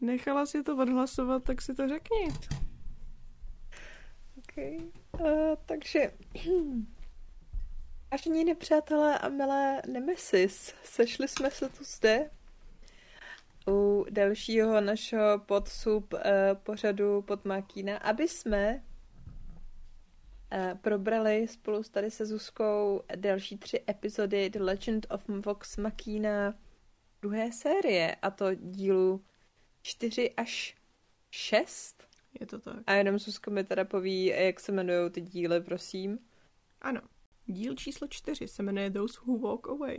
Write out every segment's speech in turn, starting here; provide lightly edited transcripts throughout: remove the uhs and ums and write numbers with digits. Nechala si to odhlasovat, tak si to řekni. Okay. Takže vážení nepřátelé a milé nemesis, sešli jsme se tu zde u dalšího našeho podsub pořadu pod Machina, aby jsme probrali spolu tady se Zuzkou další 3 epizody The Legend of Vox Machina druhé série, a to dílu 4 až 6. Je to tak. A jenom Zuzka mi teda poví, jak se jmenujou ty díly, prosím. Ano. Díl číslo 4 se jmenuje Those Who Walk Away.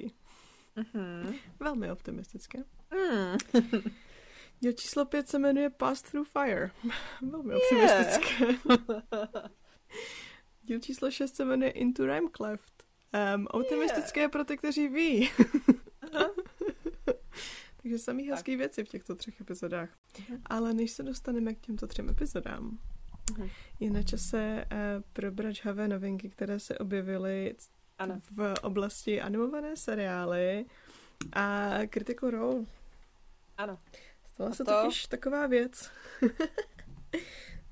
Uh-huh. Velmi optimistické. Díl číslo 5 se jmenuje Pass Through Fire. Velmi optimistické. Díl číslo 6 se jmenuje Into Rhyme Cleft. Optimistické pro ty, kteří ví. Takže samý hezký věci v těchto 3 epizodách. Ale než se dostaneme k těmto 3 epizodám, je na čase probrat žhavé novinky, které se objevily v oblasti animované seriály a Critical Role. Ano. Stala se totiž taková věc.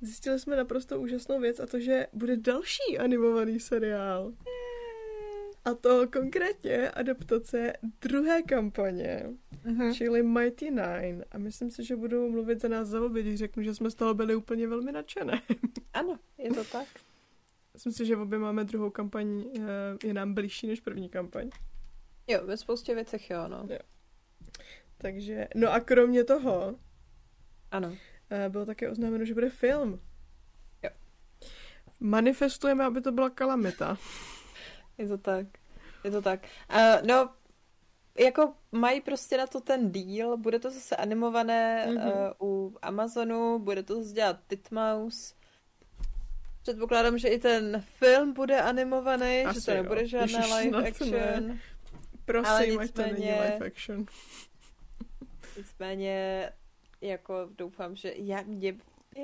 Zjistili jsme naprosto úžasnou věc, a to, že bude další animovaný seriál. A to konkrétně adaptace druhé kampaně, čili Mighty Nein. A myslím si, že budou mluvit za nás za obě, když řeknu, že jsme z toho byli úplně velmi nadšené. Ano, je to tak. Myslím si, že obě máme druhou kampaň, je nám blížší než první kampaň. Jo, ve spoustě věcech jo, no. Jo. Takže, no a kromě toho, ano, bylo také oznámeno, že bude film. Jo. Manifestujeme, aby to byla kalamita. Je to tak, je to tak. No, jako mají prostě na to ten díl, bude to zase animované u Amazonu, bude to zase dělat Titmouse. Předpokládám, že i ten film bude animovaný, asi že to nebude žádná live action. Ne. Prosím, ať to není live action. Nicméně, jako doufám, že mě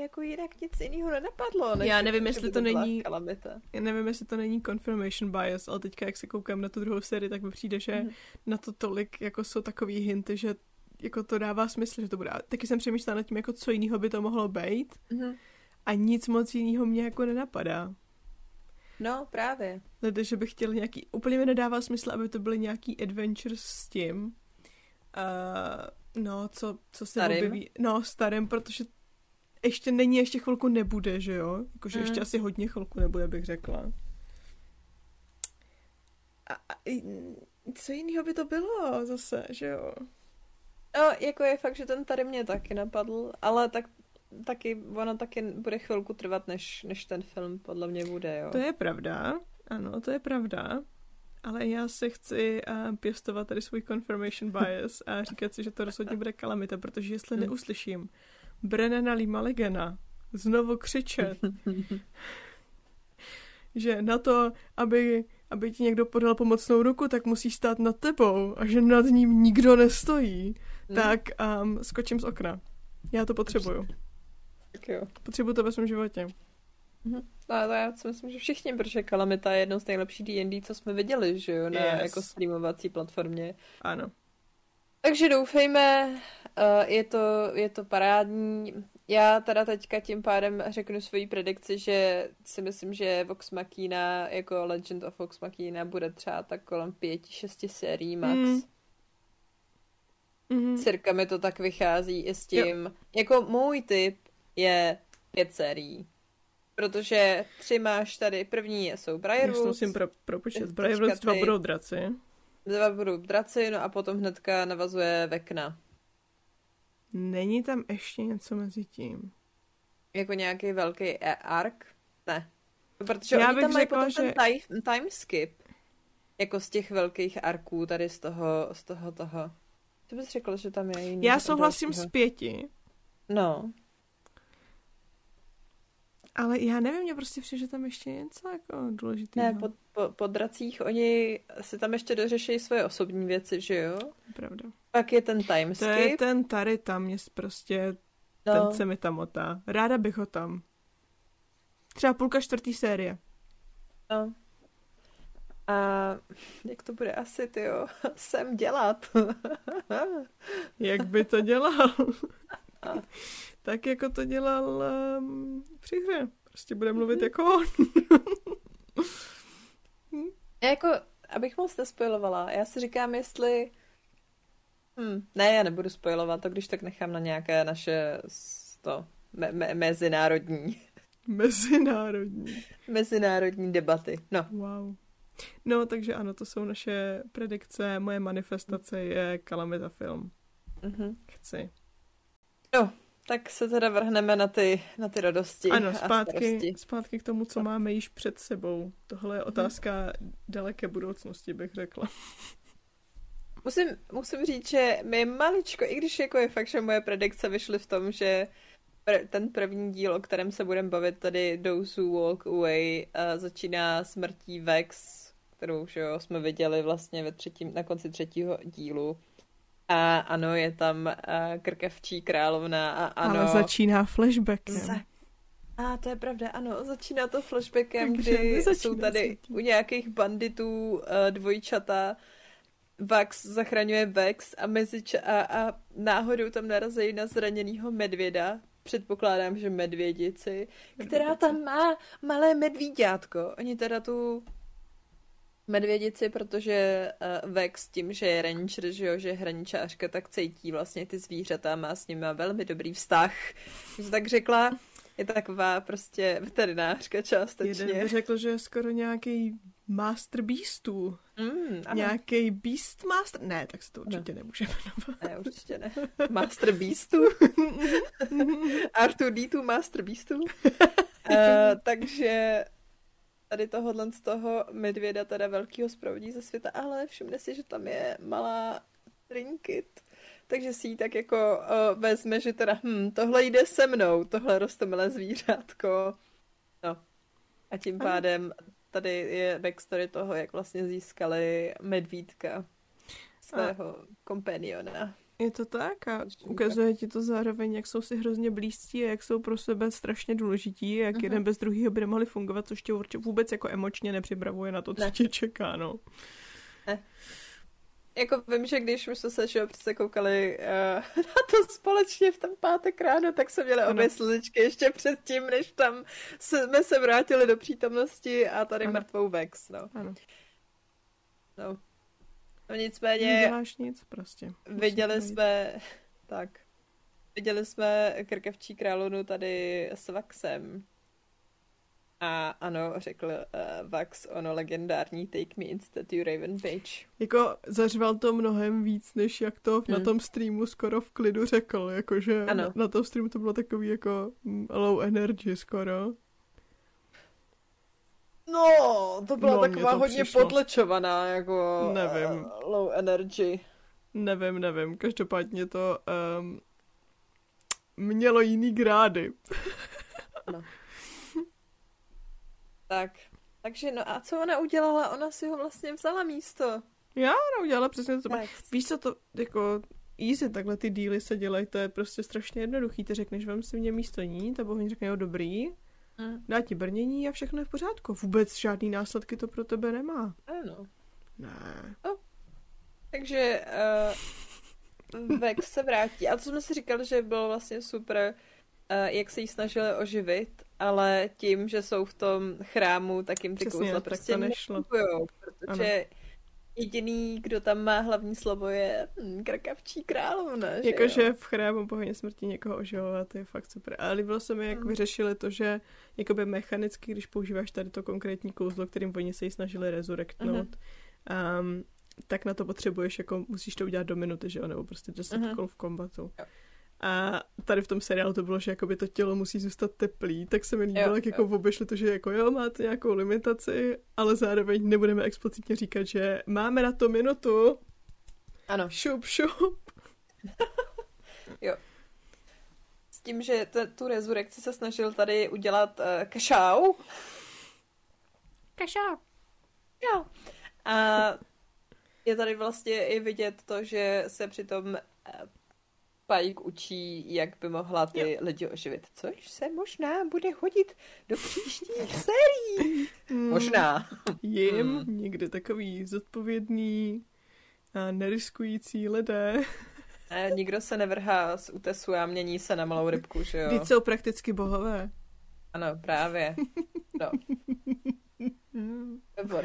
jako jinak nic jiného nenapadlo. Já nevím, jestli to není kalamita. Já nevím, jestli to není confirmation bias, ale teďka, jak se koukám na tu druhou sérii, tak mi přijde, že na to tolik jako jsou takový hinty, že jako to dává smysl, že to bude. Taky jsem přemýšlela nad tím, jako co jiného by to mohlo být. A nic moc jiného mě jako nenapadá. No, právě. Takže bych chtěl nějaký, úplně mi nedává smysl, aby to byly nějaký adventure s tím. No, co se objeví. No, starým, protože ještě chvilku nebude, že jo? Jakože ještě asi hodně chvilku nebude, bych řekla. A co jiného by to bylo zase, že jo? No, jako je fakt, že ten tady mě taky napadl, ale taky bude chvilku trvat, než ten film podle mě bude, jo? To je pravda, ano, to je pravda. Ale já se chci pěstovat tady svůj confirmation bias a říkat si, že to rozhodně bude kalamita, protože jestli neuslyším Brennana Lee Mulligana znovu křičet, že na to, aby ti někdo podal pomocnou ruku, tak musí stát nad tebou a že nad ním nikdo nestojí, tak skočím z okna. Já to potřebuju. Tak jo. Potřebuju to ve svém životě. No, já si myslím, že všichni, protože kalamita je jedno z nejlepších D&D, co jsme viděli, že jo, na jako streamovací platformě. Ano. Takže doufejme, je to parádní. Já teda teďka tím pádem řeknu svoji predikci, že si myslím, že Vox Machina, jako Legend of Vox Machina, bude třeba tak kolem 5-6 sérií max. Cirka mi to tak vychází i s tím. Jo. Jako můj tip je 5 sérií. Protože 3 máš tady, první jsou Briarwoods. Já musím propočítat. Briarwoods, 2 budou draci. 2 budou draci, no a potom hnedka navazuje Vecna. Není tam ještě něco mezi tím? Jako nějaký velký ark? Ne. Protože já oni tam mají potom že ten time skip. Jako z těch velkých arků tady z toho. Co bys řekl, že tam je jiný? Já souhlasím s 5. No. Ale já nevím, mě prostě přijde, že tam ještě něco jako důležitého. Ne, po dracích oni si tam ještě dořeší svoje osobní věci, že jo? Pravda. Pak je ten time skip. To je ten tady tam, mě prostě, no. Ten se mi tam otá. Ráda bych ho tam. Třeba půlka čtvrtý série. No. A jak to bude asi, tyjo, sem dělat? Jak by to dělal? Tak jako to dělal při hře. Prostě bude mluvit jako on. Jako, abych moc nespojilovala, já si říkám, jestli... Ne, já nebudu spojilovat, to když tak nechám na nějaké naše mezinárodní... Mezinárodní debaty, no. Wow. No, takže ano, to jsou naše predikce, moje manifestace je Kalamita film. Mm-hmm. Chci. No, tak se teda vrhneme na ty radosti. Ano, zpátky k tomu, co máme již před sebou. Tohle je otázka daleké budoucnosti, bych řekla. Musím říct, že mi maličko, i když jako je fakt, že moje predikce vyšly v tom, že ten první díl, o kterém se budeme bavit, tady Those Who Walk Away, začíná smrtí Vex, kterou že jo, jsme viděli vlastně na konci třetího dílu. A ano, je tam krkavčí královna a ano... Ale začíná flashbackem. A to je pravda, ano, začíná to flashbackem, kdy jsou tady u nějakých banditů dvojčata. Vax zachraňuje Vex a náhodou tam narazí na zraněného medvěda. Předpokládám, že medvědici, která tam má malé medvíďátko. Oni teda tu medvědici, protože Vex tím, že je ranger, že je hraničářka, tak cítí vlastně ty zvířata, má s nimi velmi dobrý vztah. Jsem tak řekla, je taková prostě veterinářka částečně. Jeden by řekl, že je skoro nějaký master beastů. Nějaký beast master? Ne, tak se to určitě nemůže jmenovat. Ne, určitě ne. Master beastů? R2D2 master beastů? Takže tady tohohle z toho medvěda teda velkýho sprovodí ze světa, ale všimne si, že tam je malá Trinket. Takže si ji tak jako vezme, že teda tohle jde se mnou, tohle roztomilé zvířátko. No. A tím pádem tady je backstory toho, jak vlastně získali medvídka svého kompaniona. Je to tak a ukazuje ti to zároveň, jak jsou si hrozně blízcí a jak jsou pro sebe strašně důležití a jak jeden bez druhého by nemohli fungovat, což tě určitě vůbec jako emočně nepřipravuje na to, co tě čeká, no. Ne. Jako vím, že když my jsme se přece koukali na to společně v ten pátek ráno, tak jsme měli obě slzičky ještě předtím, než tam jsme se vrátili do přítomnosti a tady mrtvou Vex, no. Ano. No. No nicméně... Neděláš nic prostě. Viděli jsme krkavčí královnu tady s Vaxem. A ano, řekl Vax ono legendární Take Me Instead You Raven Page. Jako zařval to mnohem víc, než jak to na tom streamu skoro v klidu řekl. Jakože na tom streamu to bylo takový jako low energy skoro. No, to byla taková to hodně potlačovaná jako nevím. Low energy. Nevím, každopádně to mělo jiný grády. No. Tak, takže no a co ona udělala? Ona si ho vlastně vzala místo. Já, ona udělala přesně to. Víš co, to jako easy, takhle ty díly se dělají, to je prostě strašně jednoduchý. Ty řekneš, vem si mě místo ní, ta bohyně řekne, jo dobrý, dá ti brnění a všechno je v pořádku. Vůbec žádný následky to pro tebe nemá. Ano. Ne. No. Takže Vex se vrátí. A co jsme si říkali, že bylo vlastně super, jak se jí snažili oživit, ale tím, že jsou v tom chrámu, tak jim ty kouzla prostě nešlo. Protože jediný, kdo tam má hlavní slovo, je krkavčí královna. Jakože v chrámu pohodně smrti někoho oživovat, to je fakt super. Ale líbilo se mi, jak vyřešili to, že jakoby mechanicky, když používáš tady to konkrétní kouzlo, kterým oni se jí snažili rezurektnout, tak na to potřebuješ, jako musíš to udělat do minuty, že jo, nebo prostě 10 kol v kombatu. Jo. A tady v tom seriálu to bylo, že jakoby to tělo musí zůstat teplý, tak se mi líbilo, jak jako obešli to, že jako jo, máte nějakou limitaci, ale zároveň nebudeme explicitně říkat, že máme na to minutu. Ano. Šup. Jo. S tím, že tu rezurekci se snažil tady udělat Kashaw. Jo. A je tady vlastně i vidět to, že se přitom Pike učí, jak by mohla ty lidi oživit. Což se možná bude hodit do příštích sérií. Možná. Jim někde takový zodpovědný a neriskující lidé. Nikdo se nevrhá z útesu a mění se na malou rybku, že jo? Vždyť jsou prakticky bohové. Ano, právě. No.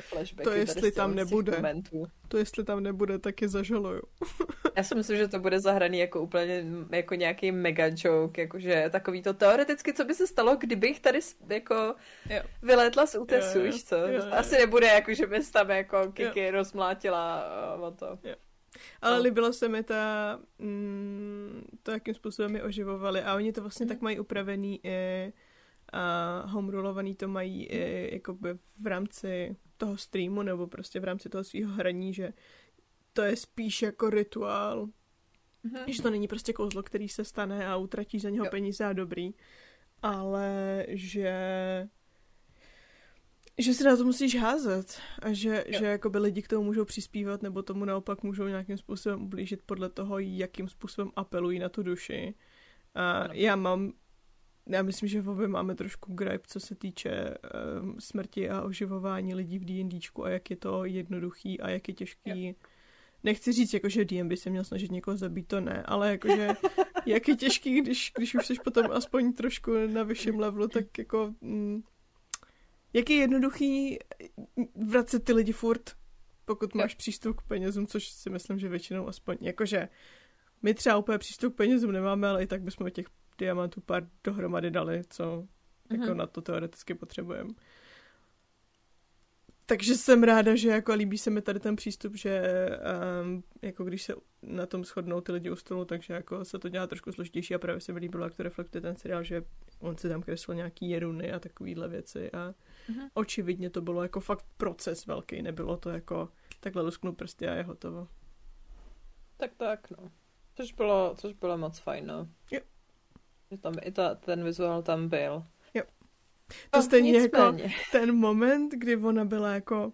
Flashback, to jestli tam nebude. Momentů. To jestli tam nebude, tak je zažaluju. Já si myslím, že to bude zahraný jako úplně jako nějaký mega joke, jakože takový to teoreticky, co by se stalo, kdybych tady jako vylétla z útesu, víš co? Asi nebude, jakože bys tam jako Kiki rozmlátila o to. Ale líbilo se mi to, jakým způsobem je oživovali, a oni to vlastně tak mají upravený i a homerulovaný to mají jakoby v rámci toho streamu nebo prostě v rámci toho svého hraní, že to je spíš jako rituál. Mm-hmm. Že to není prostě kouzlo, který se stane a utratíš za něho peníze a dobrý. Ale že si na to musíš házet a že jakoby lidi k tomu můžou přispívat nebo tomu naopak můžou nějakým způsobem ublížit podle toho, jakým způsobem apelují na tu duši. A já myslím, že obě máme trošku gripe, co se týče smrti a oživování lidí v D&Dčku a jak je to jednoduchý a jak je těžký. Nechci říct, jako, že D&D by se měl snažit někoho zabít, to ne, ale jakože jak je těžký, když už jsi potom aspoň trošku na vyšším levelu, tak jako jak je jednoduchý vracet ty lidi furt, pokud máš přístup k penězům, což si myslím, že většinou aspoň, jakože my třeba úplně přístup k penězům nemáme, ale i tak bychom těch diamantů pár dohromady dali, co jako na to teoreticky potřebujeme. Takže jsem ráda, že jako líbí se mi tady ten přístup, že jako když se na tom shodnou ty lidi u stolu, takže jako se to dělá trošku složitější a právě se mi líbilo, jak to reflektuje ten seriál, že on si tam kreslil nějaký jeruny a takovýhle věci a očividně to bylo jako fakt proces velký, nebylo to jako takhle lusknu prsty a je hotovo. Tak, no. Což bylo moc fajn, no. Jo. Tam i ten vizuál tam byl. Jo. To stejně nicméně. Jako ten moment, kdy ona byla jako...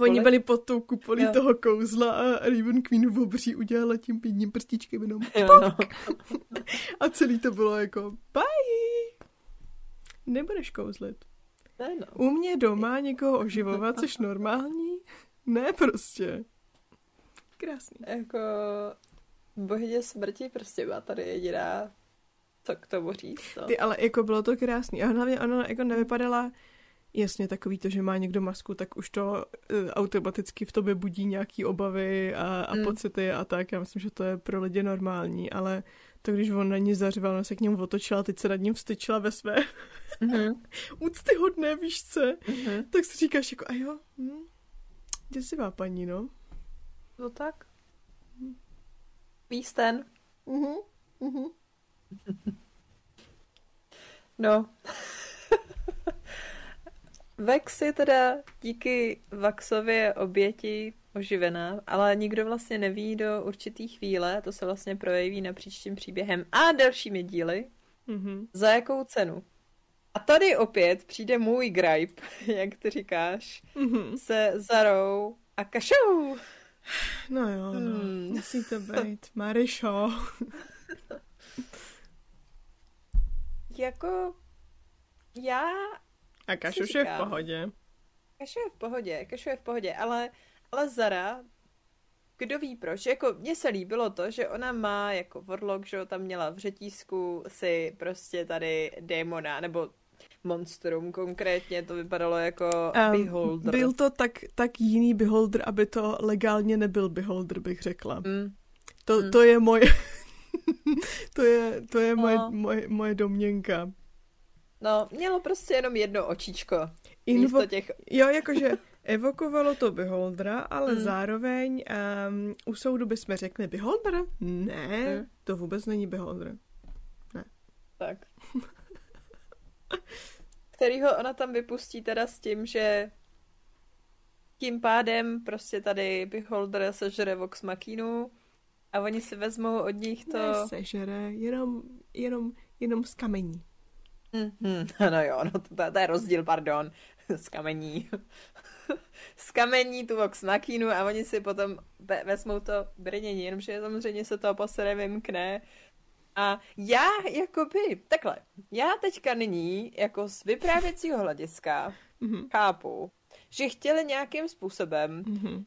Oni byli pod tou kupolí toho kouzla a Raven Queen v obří udělala tím pětním prstičkem jenom a celý to bylo jako bye! Nebudeš kouzlit. Ne, no. U mě doma někoho oživovat, což normální? Ne, prostě. Krásný. Jako bohyně smrti prostě má tady jediná. Co k tomu říct, no. Ty, ale jako bylo to krásný. A hlavně ona jako nevypadala jasně takový to, že má někdo masku, tak už to automaticky v tobě budí nějaký obavy a pocity a tak. Já myslím, že to je pro lidi normální, ale to, když on na ní zařval, ona se k němu otočila, teď se nad ním vztyčila ve své úctyhodné výšce, tak si říkáš jako, a jo, děsivá paní, no. No tak. Písten. No. Vex je teda díky Vaxově oběti oživená, ale nikdo vlastně neví do určitý chvíle, to se vlastně projeví na příštím příběhem a dalšími díly, za jakou cenu. A tady opět přijde můj gripe, jak ty říkáš, se Zarou a Kashaw. No jo, musí to být Marišo. Jako já... A Kashaw je v pohodě. Kashaw je v pohodě, ale Zara, kdo ví proč, jako mně se líbilo to, že ona má jako warlock, že tam měla v řetízku si prostě tady démona, nebo monstrum konkrétně, to vypadalo jako Beholder. Byl to tak jiný Beholder, aby to legálně nebyl Beholder, bych řekla. To je moje... To je moje domněnka. No, mělo prostě jenom jedno očičko. Místo těch... Jo, jakože evokovalo to Beholdera, ale zároveň u soudu bychom řekli Beholder? Ne, to vůbec není Beholder. Ne. Tak. Kterýho ona tam vypustí teda s tím, že tím pádem prostě tady Beholder sežere Vox Machinu. A oni si vezmou od nich to... Ne, sežere, jenom z kamení. No jo, to je rozdíl, pardon. z kamení tu Vox Machinu a oni si potom vezmou to brnění, jenomže samozřejmě se to posere vymkne. A já, jakoby, takhle, já teďka nyní, jako z vyprávěcího hlediska, chápu, že chtěli nějakým způsobem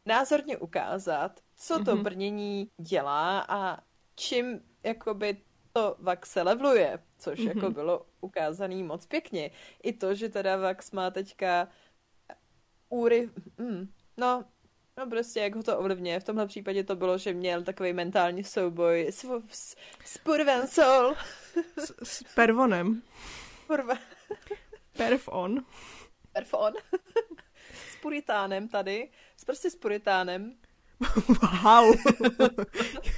názorně ukázat, co to brnění dělá a čím, jakoby, to Vax se leveluje, což jako bylo ukázaný moc pěkně. I to, že teda Vax má teďka úry... No prostě, jak ho to ovlivňuje. V tomhle případě to bylo, že měl takový mentální souboj s Purven Soul. S Pervonem. Purva. Perfon. S Puritánem tady. S Puritánem. Wow.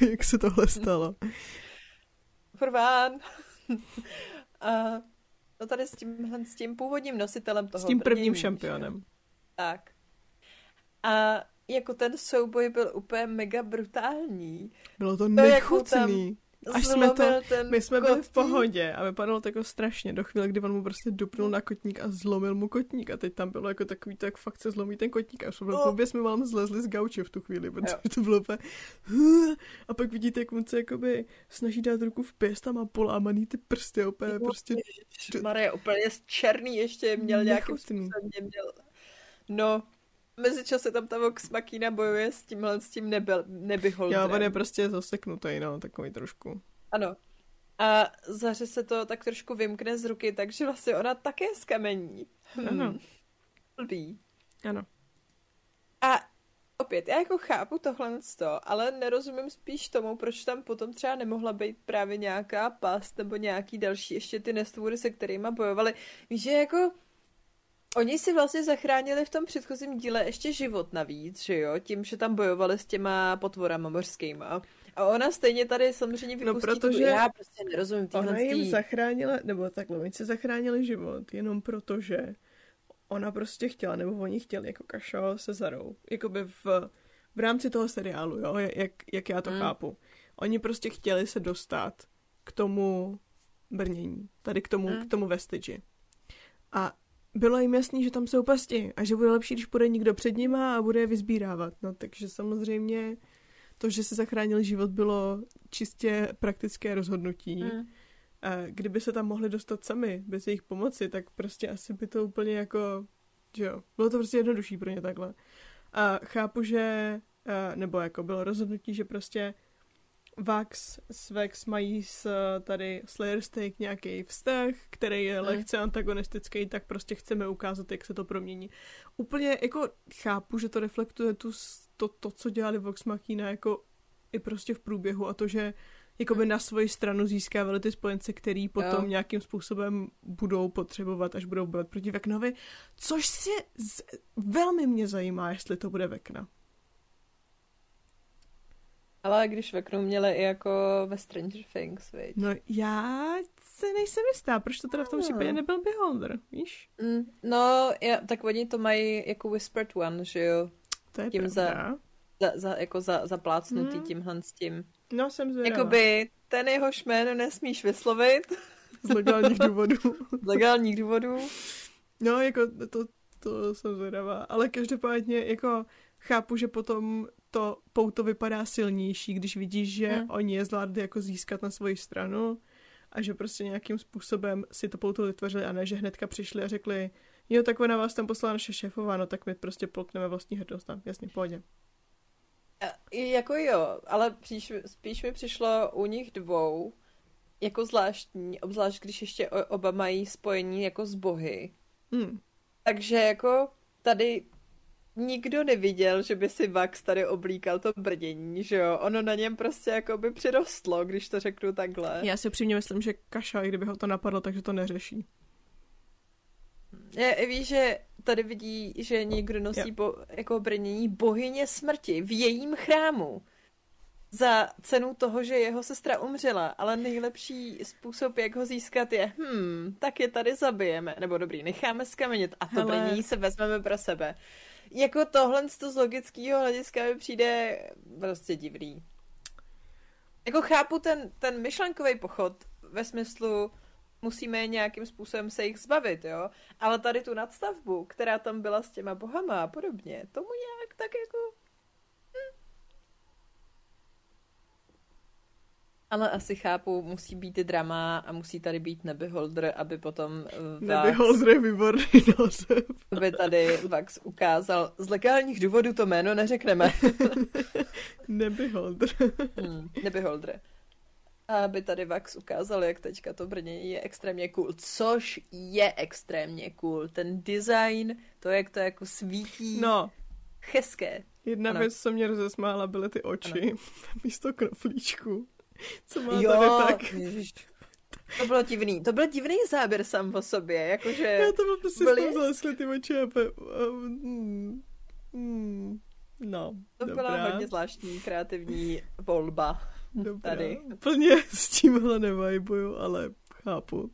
Jak se tohle stalo? Purván. A no tady s tím původním nositelem toho. S tím prvním šampionem. Tak. A jako ten souboj byl úplně mega brutální. Bylo to nechutný. Až my jsme byli v pohodě a vypadalo to jako strašně. Do chvíle, kdy on mu prostě dupnul na kotník a zlomil mu kotník. A teď tam bylo jako takový, tak fakt se zlomí ten kotník. A obě jsme vám zlezli z gauče v tu chvíli, protože to bylo úplně... A pak vidíte, jak on se jakoby snaží dát ruku v pěst a má polámaný ty prsty. Opět prostě... Marie, úplně černý ještě měl nějaký měl. No... Mezičase tam ta Vox Machina bojuje s tímhle, s tím nebyholderem. Jo, on je prostě zaseknutý, no, takový trošku. Ano. A Zaře se to tak trošku vymkne z ruky, takže vlastně ona také z kamení. Ano. Blbý. Ano. A opět, já jako chápu tohle to, ale nerozumím spíš tomu, proč tam potom třeba nemohla být právě nějaká past nebo nějaký další ještě ty nestvůry, se kterýma bojovali. Víš, že jako... Oni si vlastně zachránili v tom předchozím díle ještě život navíc, že jo? Tím, že tam bojovali s těma potvorama mořskýma. A ona stejně tady samozřejmě vypustí protože já prostě nerozumím týhle. Ona jim zachránila, nebo takhle, oni si zachránili život jenom protože ona prostě chtěla, nebo oni chtěli jako Kashaw se Zarou. Jakoby v rámci toho seriálu, jo? Jak já to chápu. Oni prostě chtěli se dostat k tomu brnění. Tady k tomu vestiži. A bylo jim jasný, že tam jsou pasti a že bude lepší, když bude někdo před nima a bude je vyzbírávat. No takže samozřejmě to, že se zachránil život, bylo čistě praktické rozhodnutí. Kdyby se tam mohli dostat sami, bez jejich pomoci, tak prostě asi by to úplně jako, že jo, bylo to prostě jednodušší pro ně takhle. A chápu, že, nebo jako bylo rozhodnutí, že prostě Vax mají s tady Slayer's Take nějaký vztah, který je lehce antagonistický, tak prostě chceme ukázat, jak se to promění. Úplně jako chápu, že to reflektuje to, co dělali Vox Machina jako i prostě v průběhu a to, že jakoby na svoji stranu získávali ty spojence, který potom nějakým způsobem budou potřebovat, až budou bojovat proti Vecnovi, což si velmi mě zajímá, jestli to bude Vecna. Ale když Vecnu měli i jako ve Stranger Things, viď? No já se nejsem jistá, proč to teda v tom případě nebyl Beholder, víš? No, tak oni to mají jako Whispered One, že jo? To je tím pravda. Jako zaplácnutý tímhle s tím. No, jsem zvědavá. Jakoby ten jehož jméno nesmíš vyslovit. Z legálních důvodů. No, jako to jsem zvědavá. Ale každopádně jako chápu, že potom to pouto vypadá silnější, když vidíš, že oni je zvládli jako získat na svoji stranu a že prostě nějakým způsobem si to pouto vytvořili a ne, že hnedka přišli a řekli, jo, tak ona vás tam poslala naše šéfová, no tak my prostě polkneme vlastní hrdost tam, jasně, pohodě. Jako jo, ale spíš mi přišlo u nich dvou jako zvláštní, obzvlášť když ještě oba mají spojení jako s bohy. Takže jako tady nikdo neviděl, že by si Vax tady oblíkal to brdění, že jo? Ono na něm prostě jako by přirostlo, když to řeknu takhle. Já si upřímně myslím, že Kashaw, kdyby ho to napadlo, takže to neřeší. Víš, že tady vidí, že někdo nosí jako brnění bohyně smrti v jejím chrámu. Za cenu toho, že jeho sestra umřela, ale nejlepší způsob, jak ho získat je, tak je tady zabijeme, nebo dobrý, necháme skamenit a to brnění se vezmeme pro sebe. Jako tohle z logického hlediska mi přijde prostě divný. Jako chápu ten myšlenkový pochod ve smyslu, musíme nějakým způsobem se jich zbavit, jo. Ale tady tu nadstavbu, která tam byla s těma bohama a podobně, tomu nějak tak jako... Ale asi chápu, musí být i drama a musí tady být Nebeholder, aby potom Vax... Nebeholder je výborný název. Aby tady Vax ukázal, z legálních důvodů to jméno neřekneme. Nebeholder. Nebeholder. Aby tady Vax ukázal, jak teďka to Brně je extrémně cool. Což je extrémně cool. Ten design, to, jak to jako svítí. No. Hezké. Jedna věc, co mě rozesmála, byly ty oči. Ano. Místo knoflíčku. Co má jo, tady tak? Ježiš. To bylo divný. To byl divný záběr sám o sobě. Jakože já to mám prostě zaleskli ty oči a no, to dobrá. Byla hodně zvláštní kreativní volba. Dobrá. Tady. Plně s tímhle nevajbuju, ale chápu.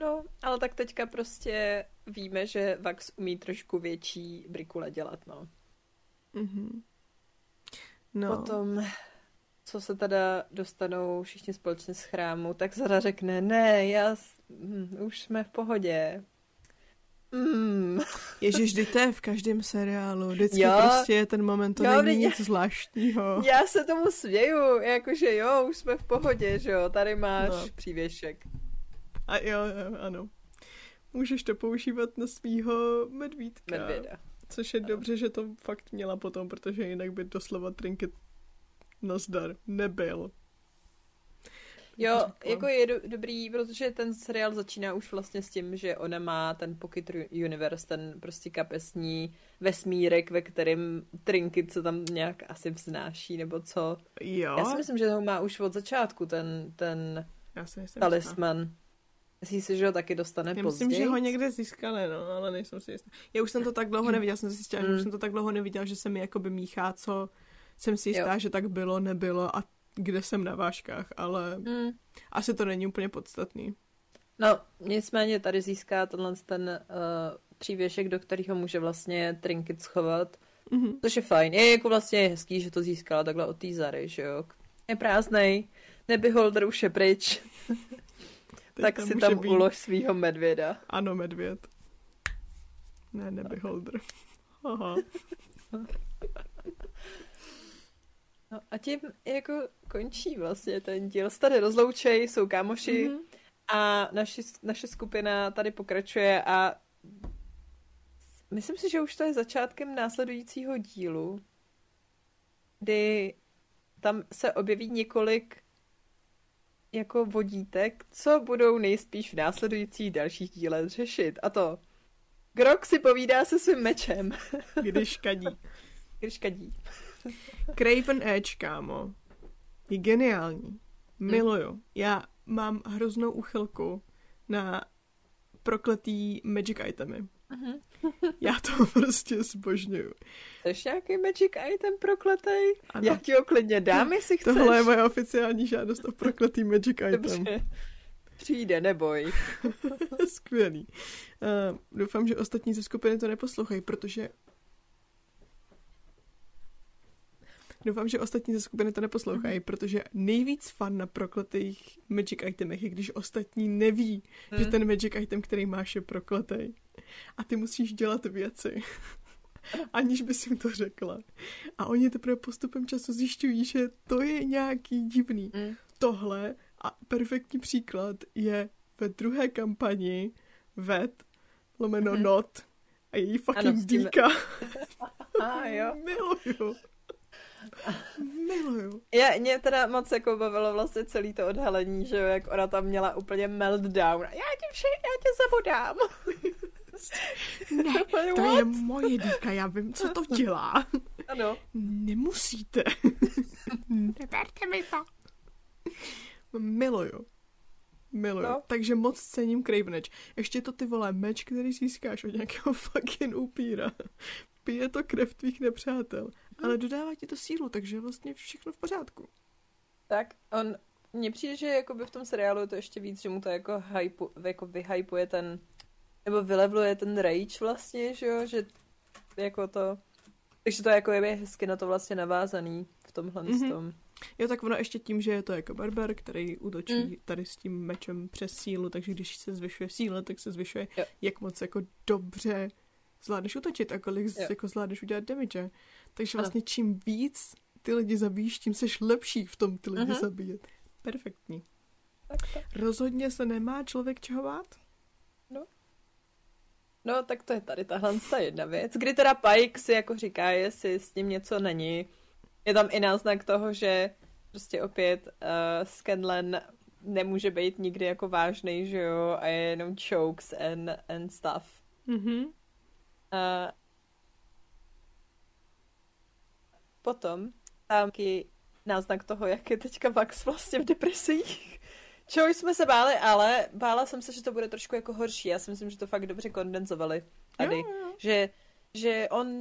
No, ale tak teďka prostě víme, že Vax umí trošku větší brikule dělat, no. Mhm. No. Potom, co se teda dostanou všichni společně z chrámu, tak Zara řekne, ne, už jsme v pohodě. Ježiš, vždy to je v každém seriálu. Vždycky jo, prostě je ten moment, to jo, není nic zvláštního. Já se tomu směju, jakože jo, už jsme v pohodě, že jo, tady máš přívěšek. A jo, ano. Můžeš to používat na svýho medvídka. Medvěda. Což je dobře, že to fakt měla potom, protože jinak by doslova Trinket nazdar nebyl. Jo, jako je dobrý, protože ten seriál začíná už vlastně s tím, že ona má ten Pocket Universe, ten prostě kapesní vesmírek, ve kterém Trinket se tam nějak asi vznáší, nebo co. Jo. Já si myslím, že to má už od začátku, ten talisman. Myslím si, že ho taky dostane později. Myslím, že ho někde získali, no, ale nejsem si jistá. Já už jsem to tak dlouho neviděla, jsem zjistila, že už jsem to tak dlouho neviděla, že se mi jakoby míchá, co jsem si jistá, že tak bylo, nebylo a kde jsem na vážkách, ale asi to není úplně podstatný. No, nicméně tady získá tenhle ten přívěšek, do kterého může vlastně Trinket schovat, což je fajn. Je jako vlastně hezký, že to získala takhle od té Zary, že jo. Je prázdnej, Nebeholder už je pryč. Tak tam si tam být... ulož svýho medvěda. Ano, medvěd. Ne, Nebeholder. Aha. No a tím jako končí vlastně ten díl. Tady rozloučej, jsou kámoši a naše skupina tady pokračuje a myslím si, že už to je začátkem následujícího dílu, kdy tam se objeví několik jako vodítek, co budou nejspíš v následujících dalších dílech řešit. A to Grog si povídá se svým mečem. Když kadí. Craven Edge, kámo. Je geniální. Miluju. Já mám hroznou uchylku na prokletý magic itemy. Já to prostě zbožňuju. Chceš nějaký magic item prokletej? Ano. Já ti ho klidně dám, jestli chceš. Tohle je moje oficiální žádost o prokletý magic item. Dobře. Přijde, neboj. Skvělý. Doufám, že ostatní ze skupiny to neposlouchají, protože... nejvíc fan na prokletých magic itemech je, když ostatní neví, že ten magic item, který máš, je prokletej. A ty musíš dělat věci, aniž bys jim to řekla. A oni teprve postupem času zjišťují, že to je nějaký divný. Tohle a perfektní příklad je ve druhé kampani Ved / Not a její fucking dýka. Miluju. Miluju. Mě teda moc jako bavilo vlastně celý to odhalení, že jo, jak ona tam měla úplně meltdown. Já tě zabodám. Ne, to je moje dýka, já vím, co to dělá. Ano. Nemusíte. Neberte mi to. Miluju. No. Takže moc cením Craven Edge. Ještě to ty vole meč, který získáš od nějakého fucking upíra. Pije to krev tvých nepřátel. Ale dodává ti to sílu, takže vlastně všechno v pořádku. Tak, mně přijde, že jakoby v tom seriálu je to ještě víc, že mu to jako vyhypuje ten, nebo vylevluje ten rage vlastně, že jo, že jako to, takže to jako je hezky na to vlastně navázaný v tomhle tom. Jo, tak ono ještě tím, že je to jako barbar, který útočí tady s tím mečem přes sílu, takže když se zvyšuje síla, tak se zvyšuje, jak moc jako dobře zvládneš útočit a kolik jako zvládneš udělat damage. Takže vlastně čím víc ty lidi zabíjíš, tím seš lepší v tom ty lidi zabíjet. Perfektní. Tak. Rozhodně se nemá člověk čeho bát? No, tak to je tady tahle jedna věc. Kdy teda Pike si jako říká, jestli s ním něco není. Je tam i náznak toho, že prostě opět Scanlan nemůže být nikdy jako vážnej, že jo, a je jenom jokes and stuff. Potom tam taky náznak toho, jak je teďka Vax vlastně v depresích. Čeho jsme se báli, ale bála jsem se, že to bude trošku jako horší. Já si myslím, že to fakt dobře kondenzovali tady. Jo. Že on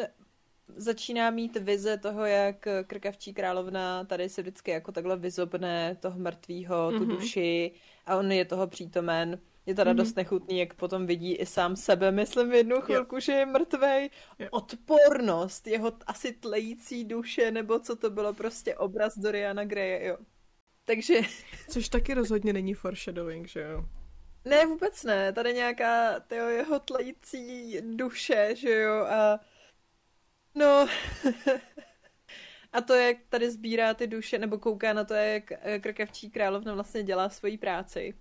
začíná mít vize toho, jak krkavčí královna tady se vždycky jako takhle vyzobne toho mrtvýho, tu duši, a on je toho přítomen. Je teda dost nechutný, jak potom vidí i sám sebe, myslím v jednu chvilku, že je mrtvej. Odpornost, jeho asi tlející duše, nebo co to bylo, prostě obraz Doriana Greje, Takže... Což taky rozhodně není foreshadowing, že jo? Ne, vůbec ne. Tady nějaká jeho tlející duše, že jo? A... No... A to, jak tady sbírá ty duše, nebo kouká na to, jak krkavčí královna vlastně dělá svoji práci.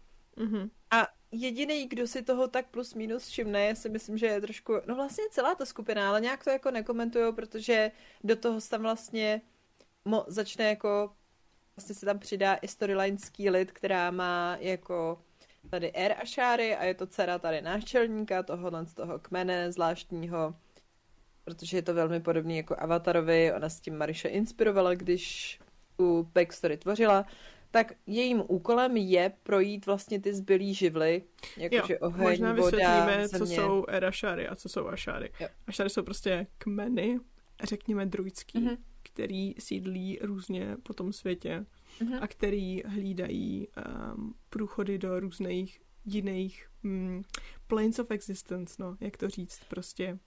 A jediný, kdo si toho tak plus minus všimne, já si myslím, že je trošku... No vlastně celá ta skupina, ale nějak to jako nekomentujou, protože do toho tam vlastně začne jako... Vlastně se tam přidá i storyline Skýlit, která má jako tady Air Ashari a je to dcera tady náčelníka tohohle z toho kmene zvláštního, protože je to velmi podobný jako Avatarovi, ona s tím Marisha inspirovala, když tu backstory tvořila, tak jejím úkolem je projít vlastně ty zbylý živly, jakože oheň, voda, země. Možná vysvětlíme, co jsou Air Ashari a co jsou Ashari. Ashari jsou prostě kmeny, řekněme druidský. Který sídlí různě po tom světě a který hlídají průchody do různých jiných planes of existence, no, jak to říct, prostě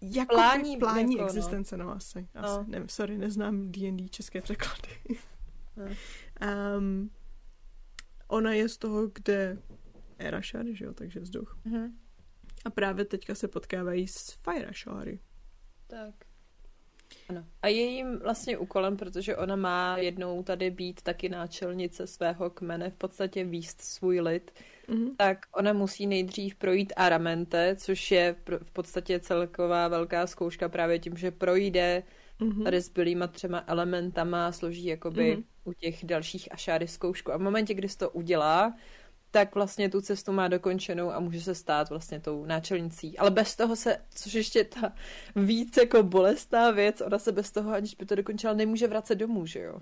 jako plání jako, existence, no, asi. Ne, sorry, neznám D&D české překlady. Ona je z toho, kde Air Ashari, že jo, takže vzduch. A právě teďka se potkávají s Fire Ashari. Tak. Ano. A je jim vlastně úkolem, protože ona má jednou tady být taky náčelnice svého kmene, v podstatě vést svůj lid, tak ona musí nejdřív projít Aramente, což je v podstatě celková velká zkouška právě tím, že projde tady zbylýma 3 elementama, složí jakoby u těch dalších Ashari zkoušku. A v momentě, kdy se to udělá, tak vlastně tu cestu má dokončenou a může se stát vlastně tou náčelnicí. Ale bez toho se, což ještě ta víc jako bolestná věc, ona se bez toho, aniž by to dokončila, nemůže vracet domů, že jo?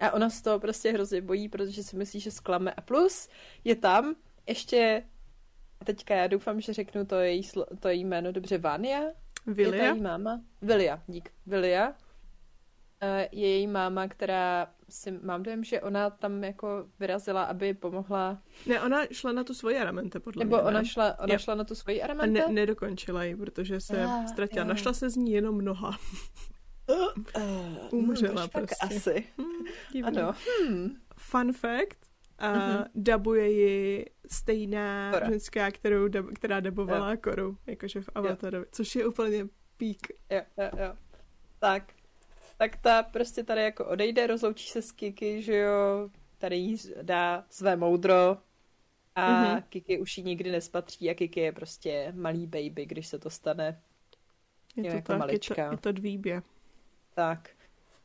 A ona z toho prostě hrozně bojí, protože si myslí, že zklame. A plus je tam ještě, teďka já doufám, že řeknu to její jméno dobře, Vania? Vilya? Je to její máma? Vilya, dík. Vilya. Je její máma, která si mám dojem, že ona tam jako vyrazila, aby pomohla. Ne, ona šla na tu svoji Aramente, podle mě. Nebo ona šla na tu svoji Aramente? A nedokončila ji, protože se ztratila. Našla se z ní jenom noha. Umřela prostě. Tak asi. Ano. Fun fact. Dabuje ji stejná ženská, která dabovala Koru, jakože v Avatarovi, což je úplně pík. Jo. Tak ta prostě tady jako odejde, rozloučí se s Kiki, že jo, tady jí dá své moudro a Kiki už ji nikdy nespatří a Kiki je prostě malý baby, když se to stane. Je to jako tak, malička. Je to dvíbě. Tak.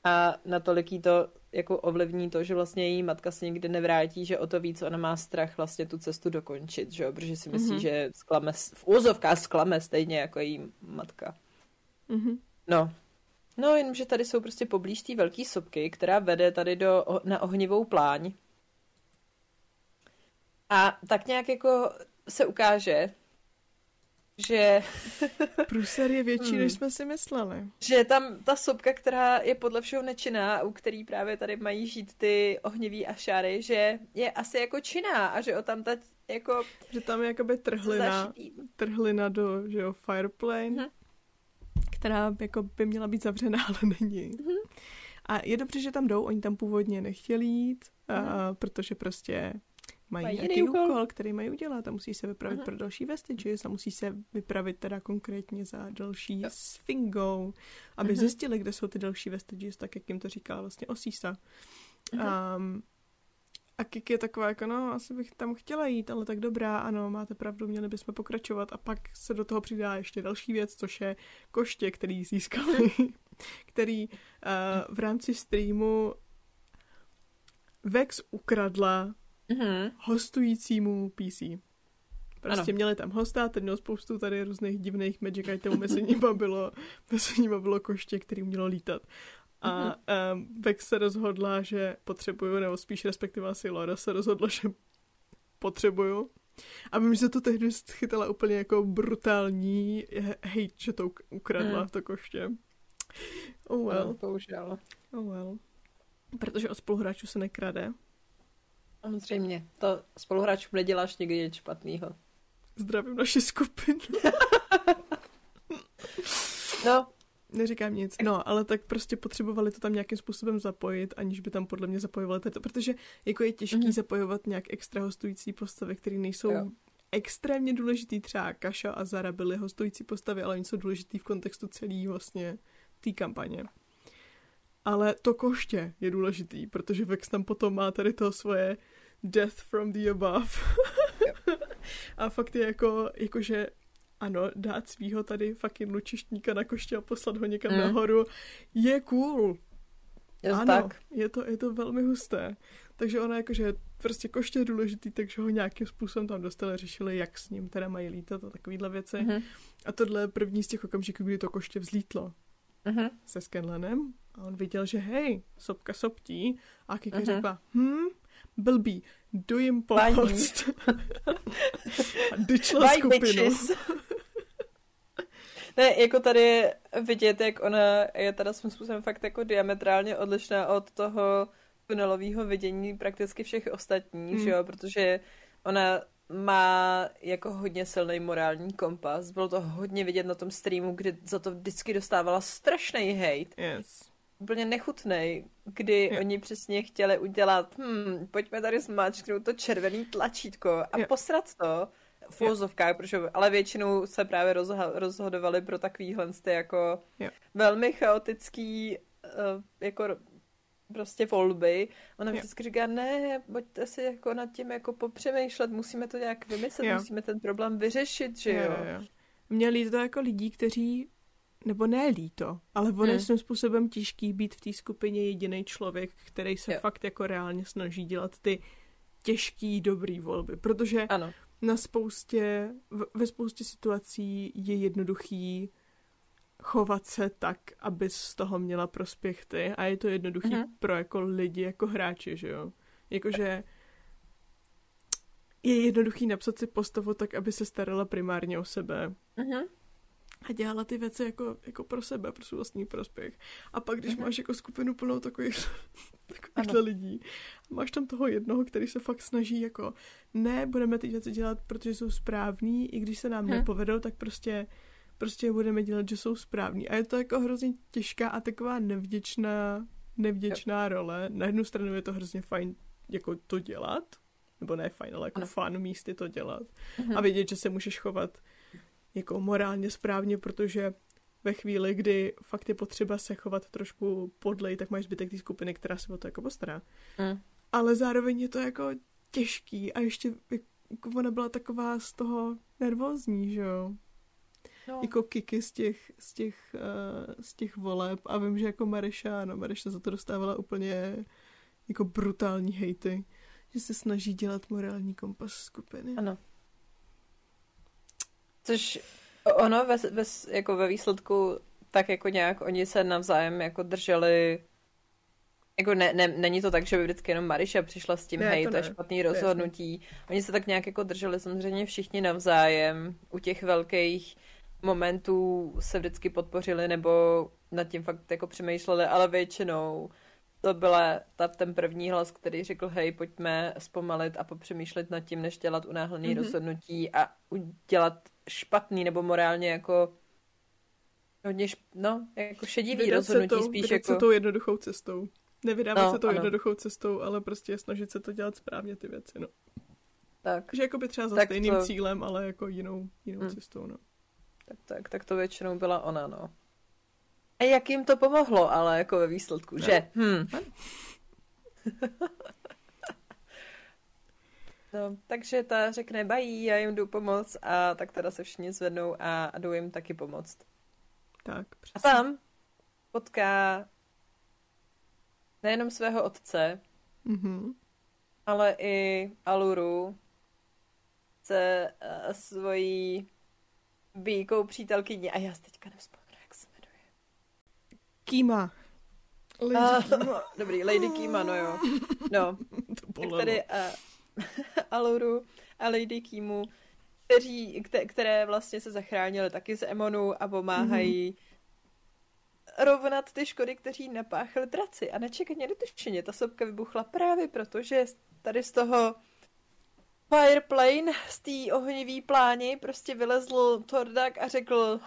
A natolik jí to jako ovlivní to, že vlastně její matka se nikdy nevrátí, že o to víc ona má strach vlastně tu cestu dokončit, že jo, protože si myslí, že v úzovkách zklame stejně jako její matka. No, jenomže tady jsou prostě poblíž té velké sopky, která vede tady na ohnivou pláň. A tak nějak jako se ukáže, že... Průser je větší, než jsme si mysleli. Že je tam ta sopka, která je podle všeho nečinná, u který právě tady mají žít ty ohnivý Ashari, že je asi jako činná a že o tam ta jako... Že tam je jakoby trhlina do, že jo, Fireplane. která jako by měla být zavřená, ale není. Mm-hmm. A je dobře, že tam jdou, oni tam původně nechtěli jít, protože prostě mají nějaký úkol, který mají udělat a musí se vypravit pro další vestiges a musí se vypravit teda konkrétně za další sfingou, aby zjistili, kde jsou ty další vestiges, tak jak jim to říkala vlastně Osysa. A Kiki je taková jako, no, asi bych tam chtěla jít, ale tak dobrá, ano, máte pravdu, měli bychom pokračovat. A pak se do toho přidá ještě další věc, což je koště, který získali, který v rámci streamu Vex ukradla hostujícímu PC. Prostě ano. Měli tam hosta, teď měl spoustu tady různých divných magic itemů, mezi nimi bylo koště, který mělo lítat. A Vex se rozhodla, že potřebuju, nebo spíš respektive asi Laura se rozhodla, že potřebuju. A vím, že to tehdy chytala úplně jako brutální hejt, že to ukradla to koště. Oh well. Použila. Oh well. Protože od spoluhráčů se nekrade. Samozřejmě. To spoluhráčům neděláš nikdy nic špatného. Zdravím naši skupinu. No. Neříkám nic. No, ale tak prostě potřebovali to tam nějakým způsobem zapojit, aniž by tam podle mě zapojovali to, protože jako je těžký zapojovat nějak extra hostující postavy, které nejsou extrémně důležitý. Třeba Kashaw a Zara byly hostující postavy, ale oni jsou důležitý v kontextu celý vlastně té kampaně. Ale to koště je důležitý, protože Vex tam potom má tady to svoje death from the above. A fakt je jako že ano, dát svýho tady fucking lučištníka na koště a poslat ho někam nahoru je cool. Yes, ano, tak. Je to velmi husté. Takže ona jakože prostě koště je důležitý, takže ho nějakým způsobem tam dostali, řešili, jak s ním teda mají lítat a takovýhle věci. Mm-hmm. A tohle je první z těch okamžiků, kdy to koště vzlítlo se Scanlanem a on viděl, že hej, sopka soptí a Kiki řekla, blbý, jdu jim pomoct. A dyčla skupinu. Ne, jako tady je vidět, jak ona je teda svým způsobem fakt jako diametrálně odlišná od toho tunelového vidění prakticky všech ostatních, že jo, protože ona má jako hodně silný morální kompas. Bylo to hodně vidět na tom streamu, kdy za to vždycky dostávala strašný hejt. Yes. Úplně nechutnej, kdy oni přesně chtěli udělat pojďme tady zmáčknout to červený tlačítko a posrat to v uvozovkách, ale většinou se právě rozhodovali pro takovýhle jako velmi chaotický jako prostě volby. Ona vždycky říká, ne, pojďte si jako nad tím jako popřemýšlet, musíme to nějak vymyslet, musíme ten problém vyřešit, že jo. Mě líto jako lidí, kteří nebo ne líto, ale ono je svým způsobem těžký být v té skupině jediný člověk, který se fakt jako reálně snaží dělat ty těžký, dobrý volby, protože na spoustě, ve spoustě situací je jednoduchý chovat se tak, aby z toho měla prospěch ty a je to jednoduchý pro jako lidi, jako hráči, že jo? Jakože je jednoduchý napsat si postavu tak, aby se starala primárně o sebe. A dělala ty věci jako pro sebe, pro svůj vlastní prospěch. A pak, když máš jako skupinu plnou takových lidí, máš tam toho jednoho, který se fakt snaží jako ne, budeme ty věci dělat, protože jsou správný, i když se nám nepovedou, tak prostě budeme dělat, že jsou správný. A je to jako hrozně těžká a taková nevděčná role. Na jednu stranu je to hrozně fajn jako to dělat, nebo ne fajn, ale jako fun místy to dělat. A vědět, že se můžeš chovat jako morálně správně, protože ve chvíli, kdy fakt je potřeba se chovat trošku podlej, tak máš zbytek té skupiny, která se o to jako postará. Ale zároveň je to jako těžký a ještě jako ona byla taková z toho nervózní, že jo? No. Jako Kiki z těch voleb a vím, že jako Mareša za to dostávala úplně jako brutální hejty, že se snaží dělat morální kompas skupiny. Ano. Což ono jako ve výsledku tak jako nějak oni se navzájem jako drželi, jako ne, není to tak, že by vždycky jenom Marisha přišla s tím to je špatný rozhodnutí. Oni se tak nějak jako drželi samozřejmě všichni navzájem. U těch velkých momentů se vždycky podpořili nebo nad tím fakt jako přemýšleli, ale většinou to byla ten první hlas, který řekl, hej, pojďme zpomalit a popřemýšlet nad tím, než dělat unáhlený rozhodnutí a udělat špatný nebo morálně jako Hodně jako šedivý rozhodnutí spíš. Vydat se tou jednoduchou cestou. Nevydávat se tou jednoduchou cestou, ale prostě snažit se to dělat správně ty věci, no. Tak. Že jako by třeba za stejným cílem, ale jako jinou cestou, no. Tak to většinou byla ona, no. A jak jim to pomohlo, ale jako ve výsledku, že? No, takže ta řekne bají, já jim jdu pomoct a tak teda se všichni zvednou a jdou jim taky pomoct. Tak, přesně. A tam potká nejenom svého otce, ale i Aluru se svojí býkou přítelkyní. A já se teďka nevzpomenu, jak se jmenuje. Kima. Kima. Dobrý, Lady Kima, no jo. No, tak tady Aluru a Lady Kimu, které vlastně se zachránily taky z Emonu a pomáhají rovnat ty škody, kteří napáchali draci. A nečekaně netušeně ta sopka vybuchla právě proto, že tady z toho Fireplane, z té ohnivý pláni, prostě vylezl Tordak a řekl,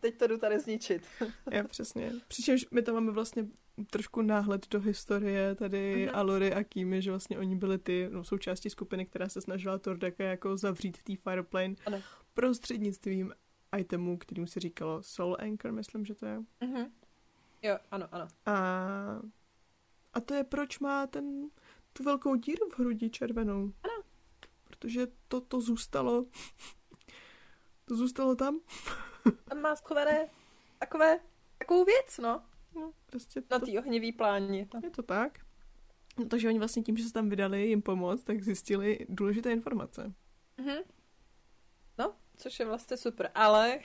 teď to jdu tady zničit. Jo, přesně. Přičemž my tam máme vlastně trošku náhled do historie tady Alury a Kimy, že vlastně oni byli součástí skupiny, která se snažila Tordaka jako zavřít v té Fireplane prostřednictvím itemů, kterým se říkalo Soul Anchor, myslím, že to je. Jo, ano. A to je, proč má tu velkou díru v hrudi červenou. Ano. Protože to zůstalo. To zůstalo tam. Tam má schované takovou věc, no prostě na té ohnivý pláni. Je to tak. No, takže oni vlastně tím, že se tam vydali jim pomoct, tak zjistili důležité informace. No, což je vlastně super. Ale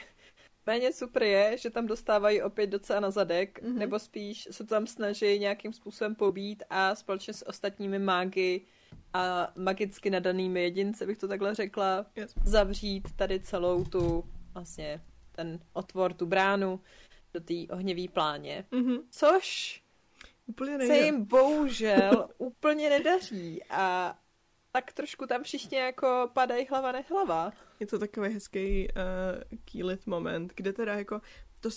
méně super je, že tam dostávají opět docela na zadek, nebo spíš se tam snaží nějakým způsobem pobít a společně s ostatními mágy a magicky nadanými jedinci, bych to takhle řekla, zavřít tady celou tu, vlastně ten otvor, tu bránu do té ohnivý pláně. Což úplně se jim bohužel úplně nedaří a tak trošku tam všichni jako padají hlava nehlava. Je to takový hezký kýlit moment, kde teda jako to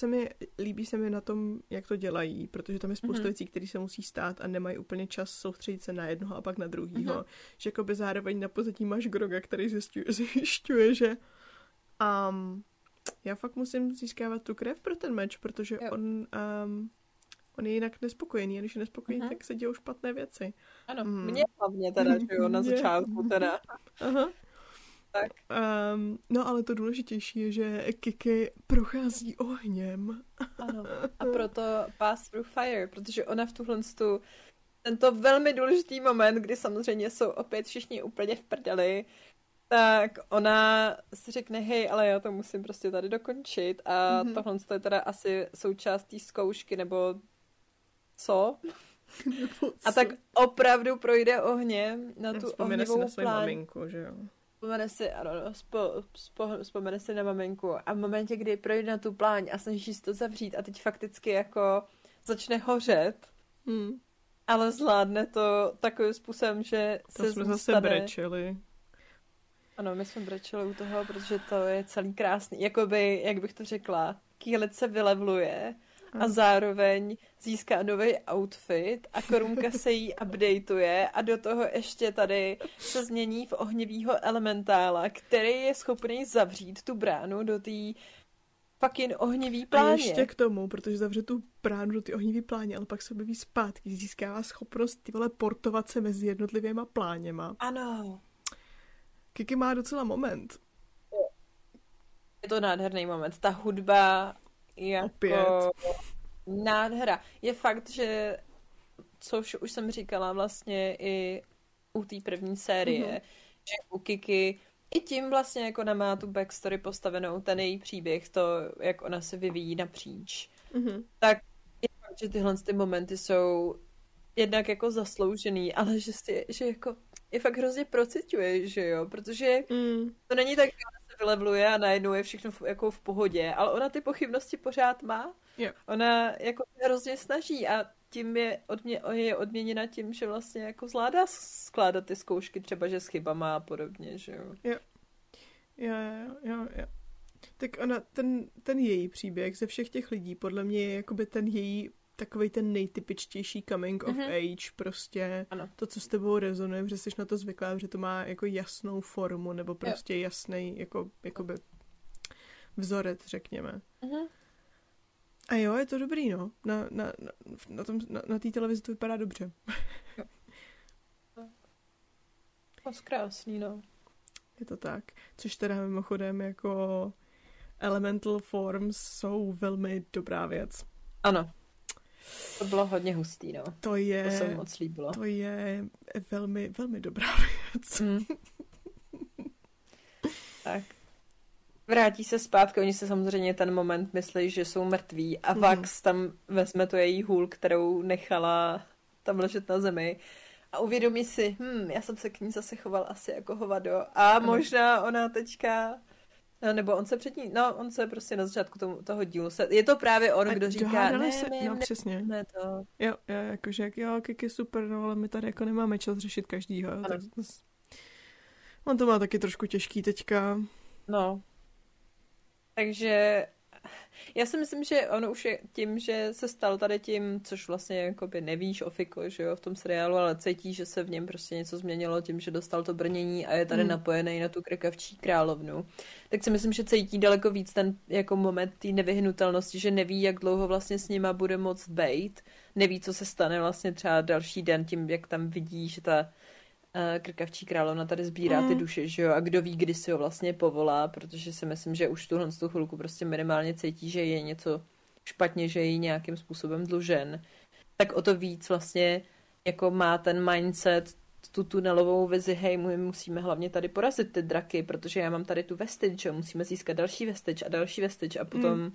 líbí se mi na tom, jak to dělají, protože tam je spousta věcí, které se musí stát a nemají úplně čas soustředit se na jednoho a pak na druhýho. Že jako by zároveň na pozadí máš Groga, který zjišťuje, že já fakt musím získávat tu krev pro ten meč, protože on je jinak nespokojený, a když je nespokojený, tak se dějou špatné věci. Ano, mě hlavně teda, že jo, na začátku teda. Aha. Tak. No ale to důležitější je, že Kiki prochází ohněm. Ano, a proto pass through fire, protože ona v tuhle tento velmi důležitý moment, kdy samozřejmě jsou opět všichni úplně v prdeli, tak ona si řekne, hej, ale já to musím prostě tady dokončit a tohle je teda asi součástí zkoušky, nebo co? A tak opravdu projde ohněm na tu ohnivou plán. Vzpomene si na svoji maminku, že jo? Vzpomene si na maminku a v momentě, kdy projde na tu pláň a snaží se to zavřít a teď fakticky jako začne hořet, ale zvládne to takovým způsobem, že to se jsme zase brečeli. Ano, my jsme brečeli u toho, protože to je celý krásný. Jakoby, jak bych to řekla, Kýlet se vylevluje a zároveň získá nový outfit a korunka se jí updateuje a do toho ještě tady se změní v ohnivýho elementála, který je schopný zavřít tu bránu do té fucking ohnivý pláně. A ještě k tomu, protože zavře tu bránu do té ohnivý pláně, ale pak se objeví zpátky, získává schopnost portovat se mezi jednotlivěma pláněma. Ano. Kiki má docela moment. Je to nádherný moment. Ta hudba jako opět. Nádhera. Je fakt, že což už jsem říkala vlastně i u té první série, že u Kiki i tím vlastně jako ona má tu backstory postavenou, ten její příběh, to, jak ona se vyvíjí napříč. Tak je fakt, že tyhle ty momenty jsou jednak jako zasloužený, ale že jako je fakt hrozně prociťuje, že jo, protože to není tak, že ona se vylevluje a najednou je všechno jako v pohodě, ale ona ty pochybnosti pořád má. Yeah. Ona jako hrozně snaží a tím je odměněna tím, že vlastně jako zvládá skládat ty zkoušky třeba, že s chybama a podobně, že jo. Jo. Tak ona, ten její příběh ze všech těch lidí, podle mě je jakoby ten její takovej ten nejtypičtější coming of age, prostě ano. To, co s tebou rezonuje, že jsi na to zvyklá, že to má jako jasnou formu, nebo prostě jasnej jakoby vzorec, řekněme. Uh-huh. A jo, je to dobrý, no. Na té televizi to vypadá dobře. Moc krásný, no. Je to tak. Což teda mimochodem jako elemental forms jsou velmi dobrá věc. Ano. To bylo hodně hustý, no. To se mi moc líbilo. To je velmi, velmi dobrá věc. Mm. Tak. Vrátí se zpátky, oni se samozřejmě ten moment myslí, že jsou mrtví a Vax tam vezme tu její hůl, kterou nechala tam ležet na zemi a uvědomí si, já jsem se k ní zase choval asi jako hovado a možná ona teďka, nebo on se předtím, on se prostě na začátku toho dílu, je to právě on, kdo říká, přesně. Ne to. Jo, jakože, Kiki super, no, ale my tady jako nemáme čas řešit každýho. Tak, on to má taky trošku těžký teďka. No. Takže já si myslím, že ono už je tím, že se stalo tady tím, což vlastně jakoby nevíš o Fiko, že jo, v tom seriálu, ale cítí, že se v něm prostě něco změnilo tím, že dostal to brnění a je tady napojený na tu krkavčí královnu. Tak si myslím, že cítí daleko víc ten jako moment té nevyhnutelnosti, že neví, jak dlouho vlastně s nima bude moct bejt, neví, co se stane vlastně třeba další den tím, jak tam vidí, že ta krkavčí královna tady sbírá ty duše, že jo, a kdo ví, kdy si ho vlastně povolá, protože si myslím, že už tuhle tu chvilku prostě minimálně cítí, že je něco špatně, že je nějakým způsobem dlužen. Tak o to víc vlastně jako má ten mindset, tu tunelovou vizi, hej, my musíme hlavně tady porazit ty draky, protože já mám tady tu vestige, musíme získat další vestige a potom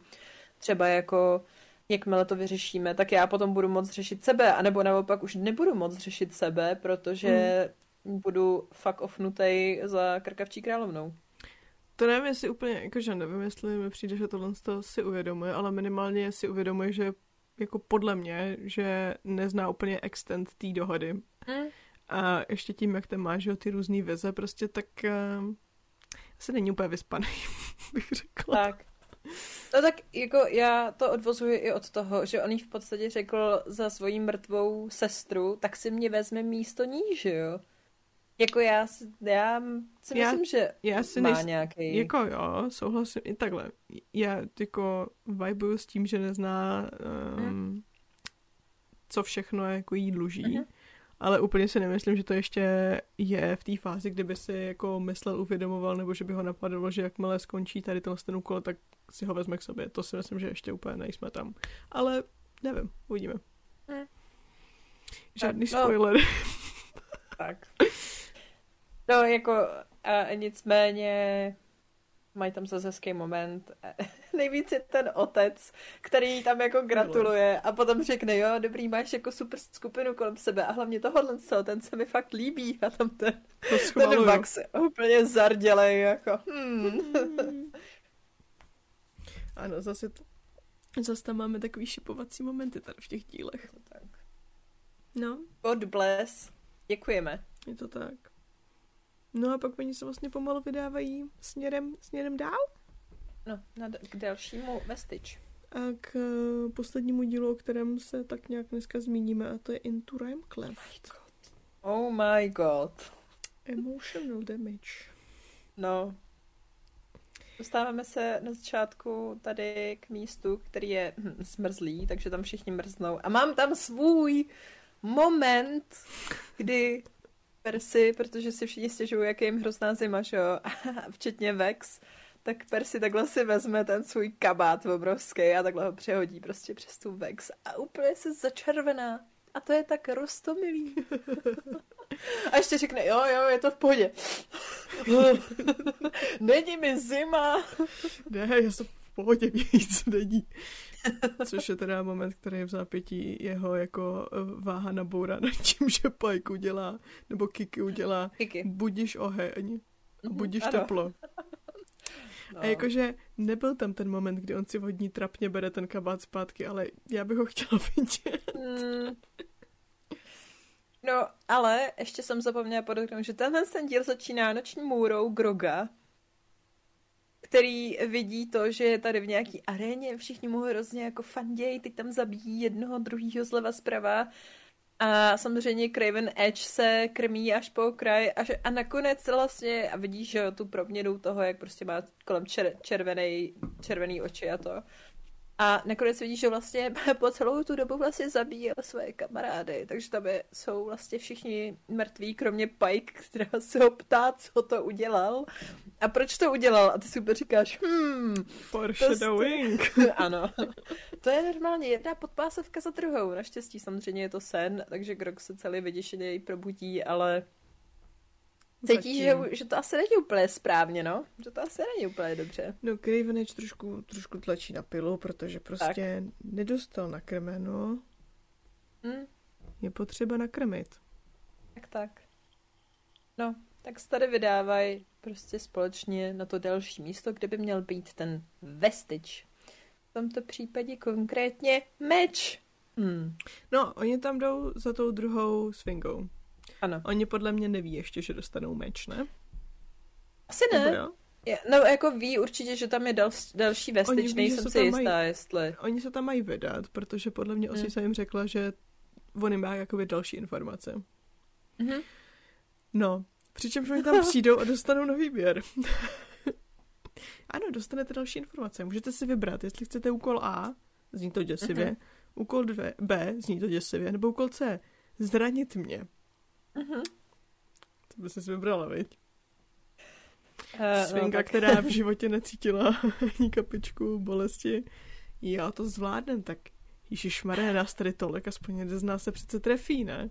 třeba jako jakmile to vyřešíme, tak já potom budu moc řešit sebe, anebo naopak už nebudu moc řešit sebe, protože budu fuck offnutej za krkavčí královnou. To nevím, jestli úplně, jakože nevím, jestli mi přijde, že tohle si uvědomuje, ale minimálně si uvědomuje, že jako podle mě, že nezná úplně extent té dohody. A ještě tím, jak tam máš ty různý vize, prostě tak asi není úplně vyspaný, bych řekla. Tak. No tak jako já to odvozuji i od toho, že on jí v podstatě řekl za svoji mrtvou sestru, tak si mě vezme místo ní, že jo? Jako já si myslím, že má nějaký. Jako jo, souhlasím i takhle. Já jako vibuju s tím, že nezná, co všechno jako jí dluží. Ale úplně si nemyslím, že to ještě je v té fázi, kdyby si jako myslel, uvědomoval, nebo že by ho napadlo, že jakmile skončí tady ten úkol, tak si ho vezme k sobě. To si myslím, že ještě úplně nejsme tam. Ale nevím, uvidíme. Žádný spoiler. Tak. No jako a nicméně mají tam zase hezký moment. Nejvíc je ten otec, který tam jako gratuluje a potom řekne, jo, dobrý, máš jako super skupinu kolem sebe a hlavně tohohle, ten se mi fakt líbí a tam ten Vax úplně zardělej, jako Ano, zase tam máme takový šipovací momenty tady v těch dílech. To tak. No. God bless. Děkujeme. Je to tak. No a pak oni se vlastně pomalu vydávají směrem dál? No, k dalšímu vestič. A k poslednímu dílu, o kterém se tak nějak dneska zmíníme, a to je Into Rhyme Cleft. Oh my god. Emotional damage. No. Dostáváme se na začátku tady k místu, který je zmrzlý, takže tam všichni mrznou. A mám tam svůj moment, kdy Percy, protože si všichni stěžují, jak je jim hrozná zima, že jo, včetně Vex, tak Percy takhle si vezme ten svůj kabát obrovský a takhle ho přehodí prostě přes tu Vex a úplně se začervená. A to je tak roztomilý. A ještě řekne, jo, je to v pohodě. Není mi zima. Ne, já jsem v pohodě, nic není. Což je teda moment, který je v zápětí jeho jako váha nabourá nad tím, že Pike udělá, nebo Kiki udělá, budiš oheň a budiš teplo. No. A jakože nebyl tam ten moment, kdy on si vodní trapně bere ten kabát zpátky, ale já bych ho chtěla vidět. No, ale ještě jsem zapomněla podotknout, že tenhle díl začíná noční můrou Groga, který vidí to, že je tady v nějaký aréně, všichni mu hrozně jako fandějí, teď tam zabijí jednoho, druhýho zleva zprava. A samozřejmě Craven Edge se krmí až po okraj a nakonec vlastně a vidíš, že tu proměnu toho, jak prostě má kolem červený oči a to. A nakonec vidíš, že vlastně po celou tu dobu vlastně zabíjel své kamarády, takže tam jsou vlastně všichni mrtví, kromě Pike, která se ho ptá, co to udělal a proč to udělal. A ty si úplně říkáš, foreshadowing. Ano. To je normálně jedna podpásovka za druhou. Naštěstí samozřejmě je to sen, takže Grog se celý vyděšený probudí, ale cítíš, že to asi není úplně správně, no? Že to asi není úplně dobře. No, Craven Edge trošku tlačí na pilu, protože prostě tak nedostal nakrmeno. Je potřeba nakrmit. Tak. No, tak se tady vydávají prostě společně na to další místo, kde by měl být ten vestič. V tomto případě konkrétně meč. No, oni tam jdou za tou druhou swingou. Ano. Oni podle mě neví ještě, že dostanou meč, ne? Asi ne. No jako ví určitě, že tam je další vestič, nejsem si jistá, jestli. Oni se tam mají vydat, protože podle mě Osysa jim řekla, že on má jakoby další informace. Mm-hmm. No, přičemž oni tam přijdou a dostanou na výběr. Ano, dostanete další informace. Můžete si vybrat, jestli chcete úkol A, zní to děsivě, úkol B, zní to děsivě, nebo úkol C, zranit mě. Uh-huh. To by si vybrala, viď? Svinka, no, která v životě necítila ani kapičku bolesti. Já to zvládnem, tak ježišmaré, nás tady tolik, aspoň jeden z nás se přece trefí, ne?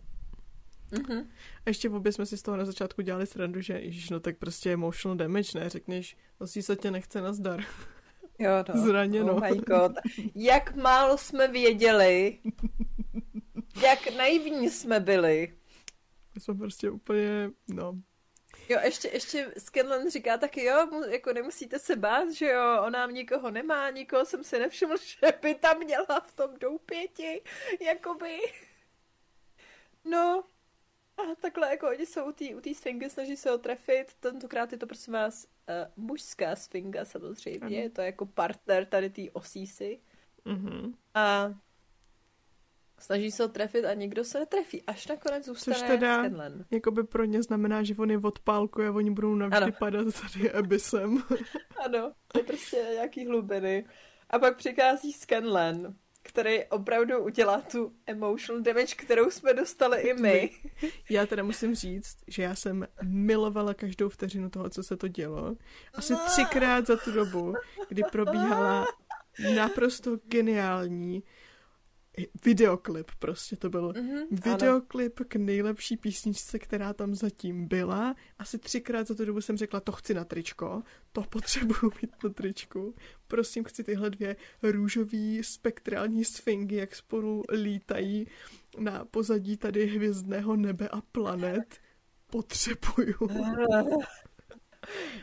Uh-huh. A ještě obě jsme si z toho na začátku dělali srandu, že ježiš, no tak prostě emotional damage, ne? Řekneš, Osysa tě nechce nazdar. Jo, no. Zraněno. Oh my God. Jak málo jsme věděli, jak naivní jsme byli. Jsme prostě úplně, no. Jo, ještě Scanlan říká taky, jo, jako nemusíte se bát, že jo, ona nikoho nemá, nikoho jsem si nevšiml, že by tam měla v tom doupěti, jakoby. No, a takhle, jako oni jsou u té sfingy, snaží se ho trefit, tentokrát je to, prosím vás, mužská sfinga samozřejmě, je to jako partner tady té Osysy. A snaží se ho trefit a nikdo se netrefí. Až nakonec zůstane Scanlan. Což teda jakoby pro ně znamená, že on je odpálkuje a oni budou navždy padat tady abysem. Ano, to je prostě nějaký hlubiny. A pak přichází Scanlan, který opravdu udělá tu emotional damage, kterou jsme dostali i my. Já teda musím říct, že já jsem milovala každou vteřinu toho, co se to dělo. Asi 3krát za tu dobu, kdy probíhala naprosto geniální videoklip, prostě to byl videoklip k nejlepší písničce, která tam zatím byla. Asi 3krát za tu dobu jsem řekla, to chci na tričko, to potřebuju mít na tričku. Prosím, chci tyhle dvě růžový spektrální sfingy, jak spolu lítají na pozadí tady hvězdného nebe a planet. Potřebuju.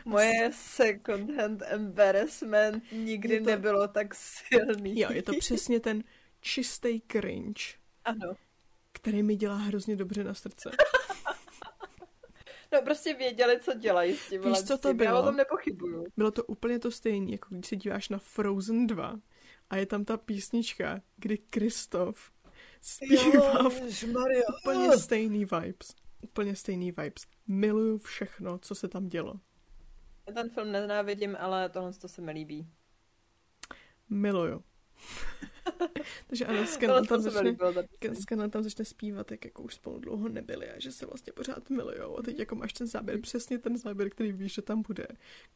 Moje second hand embarrassment nikdy nebylo tak silný. Jo, je to přesně ten čistý cringe, ano, který mi dělá hrozně dobře na srdce. No prostě věděli, co dělají s tím. Víš, co to bylo? Já o tom nepochybuju. Bylo to úplně to stejné, jako když se díváš na Frozen 2 a je tam ta písnička, kdy Kristof zpívá úplně stejný vibes. Úplně stejný vibes. Miluju všechno, co se tam dělo. Já ten film nenávidím, ale tohle se mi líbí. Miluju. Takže ano, Scanlan tam začne zpívat, jak jako už spolu dlouho nebyli a že se vlastně pořád milujou. A teď jako máš ten záběr, přesně ten záběr, který víš, že tam bude,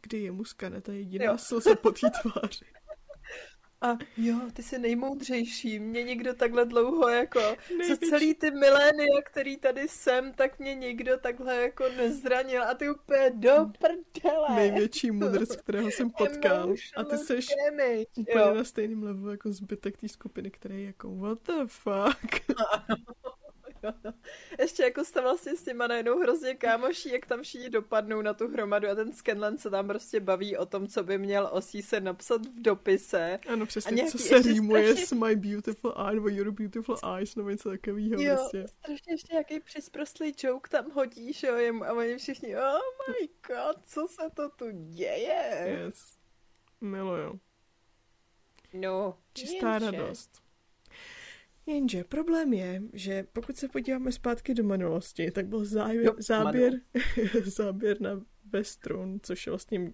kdy je mu Scanlan ta jediná slza po té tváři. A jo, ty jsi nejmoudřejší, mě nikdo takhle dlouho jako největší. Za celý ty milénia, který tady jsem, tak mě nikdo takhle jako nezranil a ty úplně do prdele. Největší mudrc, kterého jsem potkal a ty seš úplně na stejným levelu jako zbytek té skupiny, který je jako what the fuck. Jo. Ještě jako jste vlastně s těma najednou hrozně kámoší, jak tam všichni dopadnou na tu hromadu a ten Scanlan se tam prostě baví o tom, co by měl Osyse napsat v dopise. Ano, přesně, co se rýmuje s my beautiful eye nebo your beautiful eyes nebo něco takového. Jo, vlastně strašně ještě nějaký přizprostlý joke tam hodíš, jo, a oni všichni oh my god, co se to tu děje? Yes. Miluju. No. Čistá jenže. Radost. Jenže problém je, že pokud se podíváme zpátky do minulosti, tak byl záběr na Westrun, což je vlastně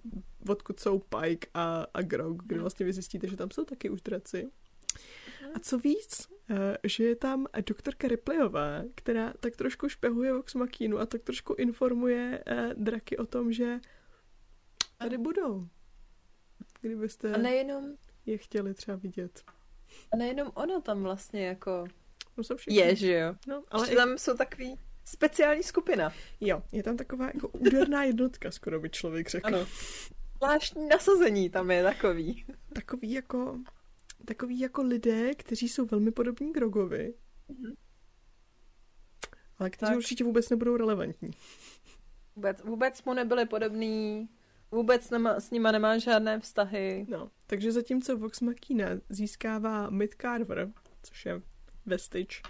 odkud jsou Pike a Grog, kde vlastně vy zjistíte, že tam jsou taky už draci. A co víc, že je tam doktorka Ripleyová, která tak trošku špehuje Vox Machinu a tak trošku informuje draky o tom, že tady budou. Kdybyste je chtěli třeba vidět. A nejenom ona tam vlastně jako je, že jo? No, ale i... tam jsou takový speciální skupina. Jo, je tam taková jako úderná jednotka, skoro by člověk řekl. Ano. Zvláštní nasazení tam je takový. Takový jako lidé, kteří jsou velmi podobní Grogovi, ale kteří určitě vůbec nebudou relevantní. Vůbec mu nebyli podobní, vůbec s nima nemá žádné vztahy. No, takže zatímco Vox Machina získává Mid Carver, což je vestič,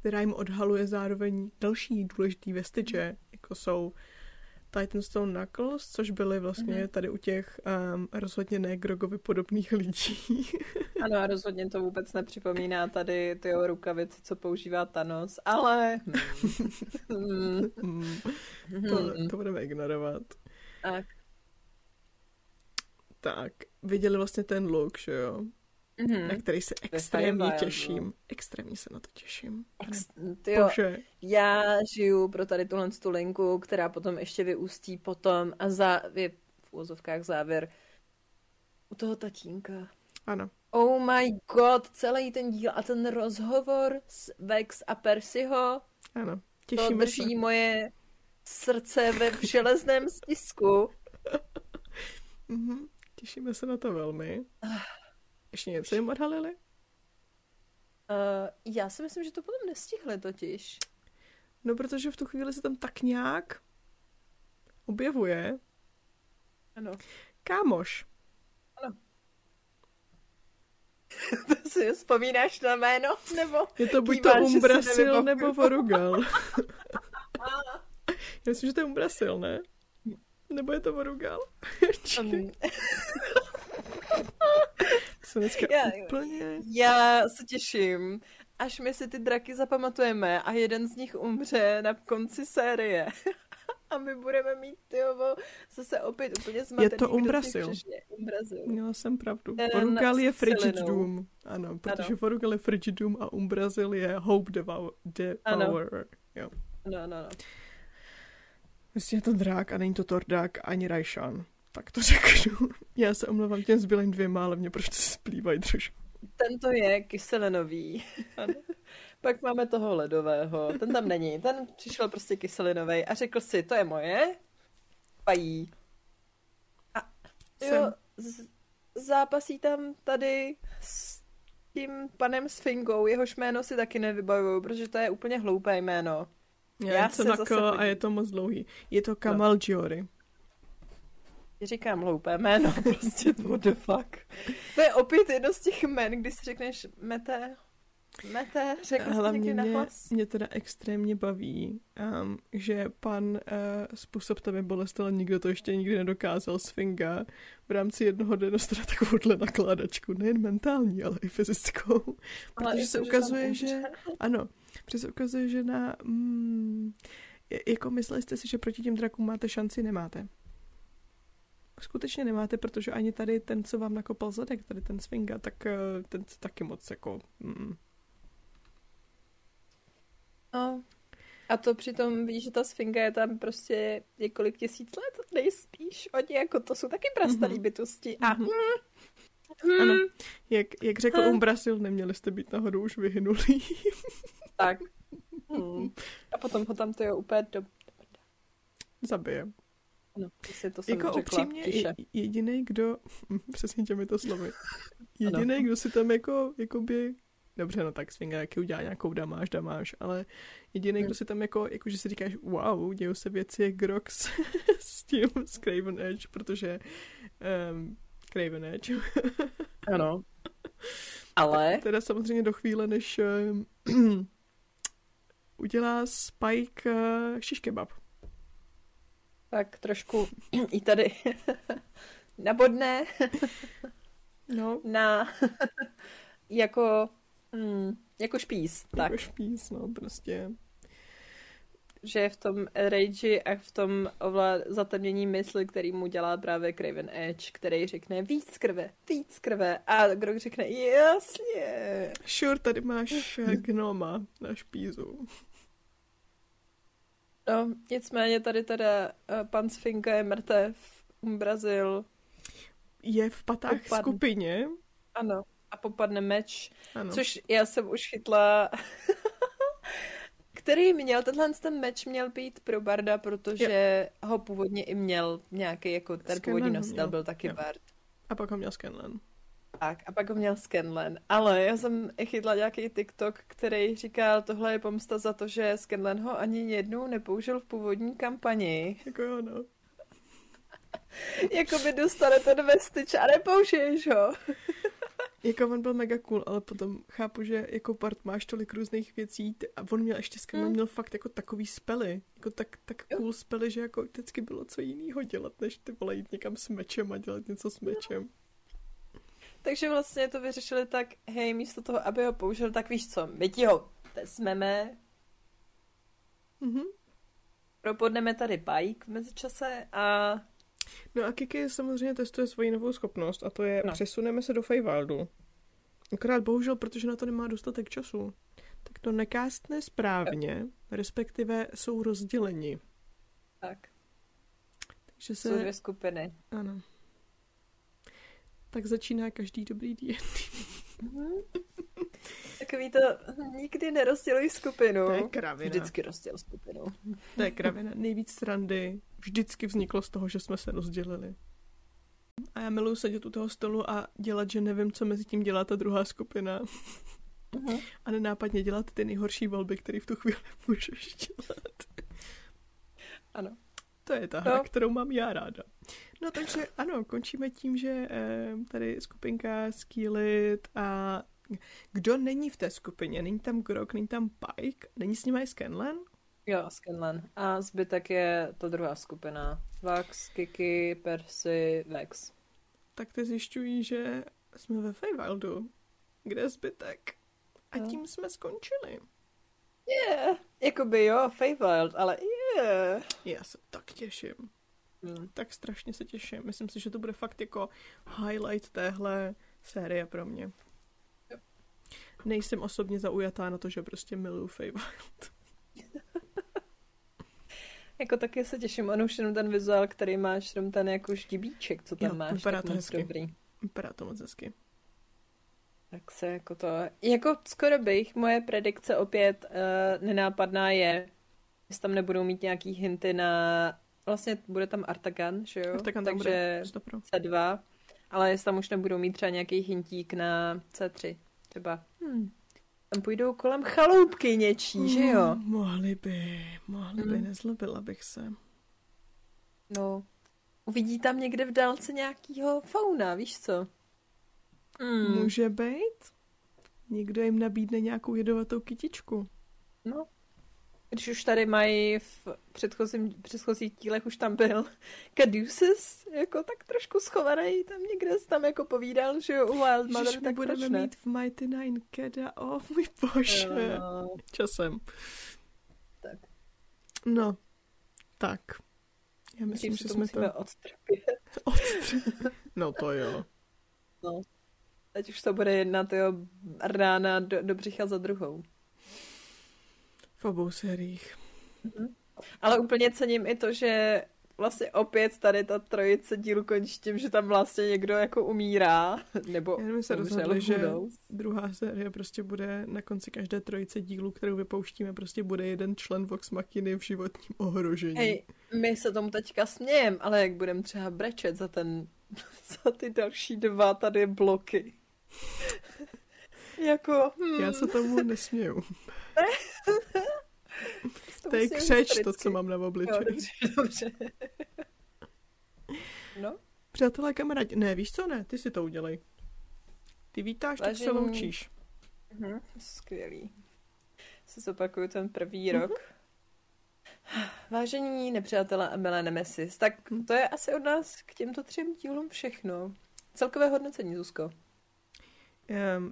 která jim odhaluje zároveň další důležitý vestiče, jako jsou Titanstone Knuckles, což byly vlastně tady u těch rozhodně ne Grogovi podobných lidí. Ano, a rozhodně to vůbec nepřipomíná tady ty rukavice, co používá Thanos, ale... To budeme ignorovat. Tak, viděli vlastně ten look, že jo? Mm-hmm. Na který se extrémně těším. Extrémně se na to těším. Bože. Já žiju pro tady tuhle linku, která potom ještě vyústí potom a je v úvozovkách závěr u toho tatínka. Ano. Oh my god, celý ten díl a ten rozhovor s Vex a Percyho. Ano, těšíme se. To drží moje srdce ve železném stisku. Těšíme se na to velmi. Ještě něco jim odhalili? Já si myslím, že to potom nestihli totiž. No, protože v tu chvíli se tam tak nějak objevuje. Ano. Kámoš. Ano. To si vzpomínáš na jméno? Nebo je to buď to Umbrasyl nebo Vorugal. Já myslím, že to je Umbrasyl, ne? Nebo je to Vorugal? Já se těším, až my si ty draky zapamatujeme a jeden z nich umře na konci série. A my budeme mít zase opět úplně zmatený. Je to Umbrasyl. Měla jsem pravdu. Vorugal je Frigid Doom. Ano, protože Vorugal je Frigid Doom a Umbrasyl je Hope Devourer. Jo. No. Vlastně je to drák a není to Tordák ani Raishan. Tak to řeknu. Já se omlouvám těm zbylým dvěma, ale mě prostě splývají trošku. Tento je kyselinový. Pak máme toho ledového. Ten tam není. Ten přišel prostě kyselinovej a řekl si, to je moje. Pají. A jo, zápasí tam tady s tím panem Sfingou. Jehož jméno si taky nevybavuju, protože to je úplně hloupé jméno. Já se zase a je to moc dlouhý. Je to Kamal Giori. Říkám hloupé jméno, prostě what the fuck. To je opět jedno z těch jmen, když si řekneš mete, řekl jsi někdy nahlas. Mě teda extrémně baví, že pan způsob tebe bolest, ale nikdo to ještě nikdy nedokázal, Sfinga, v rámci jednoho dne dostat takovouhle nakládačku, nejen mentální, ale i fyzickou. Ale protože se ukazuje, že... Ano, protože se ukazuje, že na... jako mysleli jste si, že proti těm drakům máte šanci, nemáte. Skutečně nemáte, protože ani tady ten, co vám nakopal zadek, tady ten Svinga, tak ten se taky moc jako... No. A to přitom víš, že ta Svinga je tam prostě několik tisíc let, nejspíš. Oni jako to jsou taky prastarý bytosti. Ano, jak řekl Umbrasyl, neměli jste být nahoru už vyhynulý. Tak. A potom ho tam to je úplně zabije. No, to jsem jako řekla, upřímně jediný, kdo přesně těmito slovy jediný, kdo si tam jakoby, dobře, no tak Svinga taky udělá nějakou damáž, ale jediný, kdo si tam jako že si říkáš wow, dějou se věci, je Grog s tím, s Craven Edge, protože Craven Edge. Ano. Ale teda samozřejmě do chvíle, než udělá Spike shish kebab. Tak trošku i tady nabodné. no. Na jako špíz. Jako tak. Špíz, no, prostě. Že v tom rage a v tom zatemnění mysli, který mu dělá právě Craven Edge, který řekne víc krve a Grog řekne jasně. Sure, tady máš gnoma na špízu. No, nicméně tady teda pan Sfinka je mrtev, Umbrasyl je v patách skupině. Ano, a popadne meč, ano. Což já jsem už chytla... Který měl, tenhle meč měl být pro barda, protože jo. Ho původně i měl nějaký, jako ten původní nositel byl taky jo. Bard. A pak ho měl Scanlan. Tak, a pak ho měl Scanlan. Ale já jsem chytla nějaký TikTok, který říkal, tohle je pomsta za to, že Scanlan ho ani jednou nepoužil v původní kampani. Jako jo, no. Jakoby dostane ten vestič a nepoužiješ ho. Jako on byl mega cool, ale potom chápu, že jako part máš tolik různých věcí a on měl ještě Scanlan měl fakt jako takový spely, jako tak cool spely, že jako vždycky bylo co jinýho dělat, než ty vole jít někam s mečem a dělat něco s mečem. Takže vlastně to vyřešili tak, hej, místo toho, aby ho použil, tak víš co, my ti ho vezmeme, propodneme tady Pike v mezičase a... No a Kiki samozřejmě testuje svoji novou schopnost a to je přesuneme se do Feywildu. Akorát bohužel, protože na to nemá dostatek času, tak to nekástne správně, respektive jsou rozděleni. Tak. Takže se... Jsou dvě skupiny. Ano. Tak začíná každý dobrý den. Takový to nikdy nerozděluj skupinu. To je kravina. Vždycky rozděl skupinu. To je kravina. Nejvíc srandy vždycky vzniklo z toho, že jsme se rozdělili. A já miluji sedět u toho stolu a dělat, že nevím, co mezi tím dělá ta druhá skupina. A nenápadně dělat ty nejhorší volby, které v tu chvíli můžeš dělat. Ano. To je ta hra, kterou mám já ráda. No takže ano, končíme tím, že tady skupinka Skillet a kdo není v té skupině? Není tam Grog, není tam Pike? Není s nimi i Scanlan? Jo, Scanlan. A zbytek je ta druhá skupina. Vax, Kiki, Percy, Vex. Tak ty zjišťují, že jsme ve Feywildu. Kde je zbytek? A tím jsme skončili. Yeah. Jakoby jo, Feywild, ale yeah. Já se tak těším. Tak strašně se těším. Myslím si, že to bude fakt jako highlight téhle série pro mě. Yep. Nejsem osobně zaujatá na to, že prostě miluju Feywild. Jako taky se těším. Ono už jenom ten vizuál, který máš, jenom ten jako ždibíček, co tam máš. Vypadá to hezky. Dobrý. Vypadá to moc hezky. Tak se jako to... Jako skoro bych, moje predikce opět nenápadná je, jestli tam nebudou mít nějaký hinty na... Vlastně bude tam Artagan, že jo? Artagan tam bude. C2. Ale jestli tam už nebudou mít třeba nějaký hintík na C3. Třeba. Tam půjdou kolem chaloupky něčí, že jo? Mohli by, nezlobila bych se. No. Uvidí tam někde v dálce nějakýho fauna, víš co? Může být. Někdo jim nabídne nějakou jedovatou kytičku. No. Když už tady mají v předchozích dílech už tam byl Caduceus, jako tak trošku schovaný, tam někde tam jako povídal, že jo, u Wild Mother, tak budeme mít v Mighty Nein Keda, můj bože. Časem. Tak. No, tak. Já myslím, že to musíme odstrpět. No to jo. No. Teď už to bude jedna rána do břicha za druhou. V obou sériích. Ale úplně cením i to, že vlastně opět tady ta trojice dílu končí tím, že tam vlastně někdo jako umírá, nebo já se rozhodli, že druhá série prostě bude na konci každé trojice dílu, kterou vypouštíme, prostě bude jeden člen Vox Machiny v životním ohrožení. Hej, my se tomu teďka smějeme, ale jak budeme třeba brečet za ty další dva tady bloky. Jako... Já se tomu nesměju. To je křeč, to, co mám na obličeji. Dobře. No? Přátelé, kamarádi, ne, víš co, ne, ty si to udělej. Ty vítáš, tak se loučíš. Skvělý. Se zopakuju ten první rok. Vážení nepřátelé a milé nemesis, tak to je asi od nás k těmto 3 dílům všechno. Celkové hodnocení, Zuzko.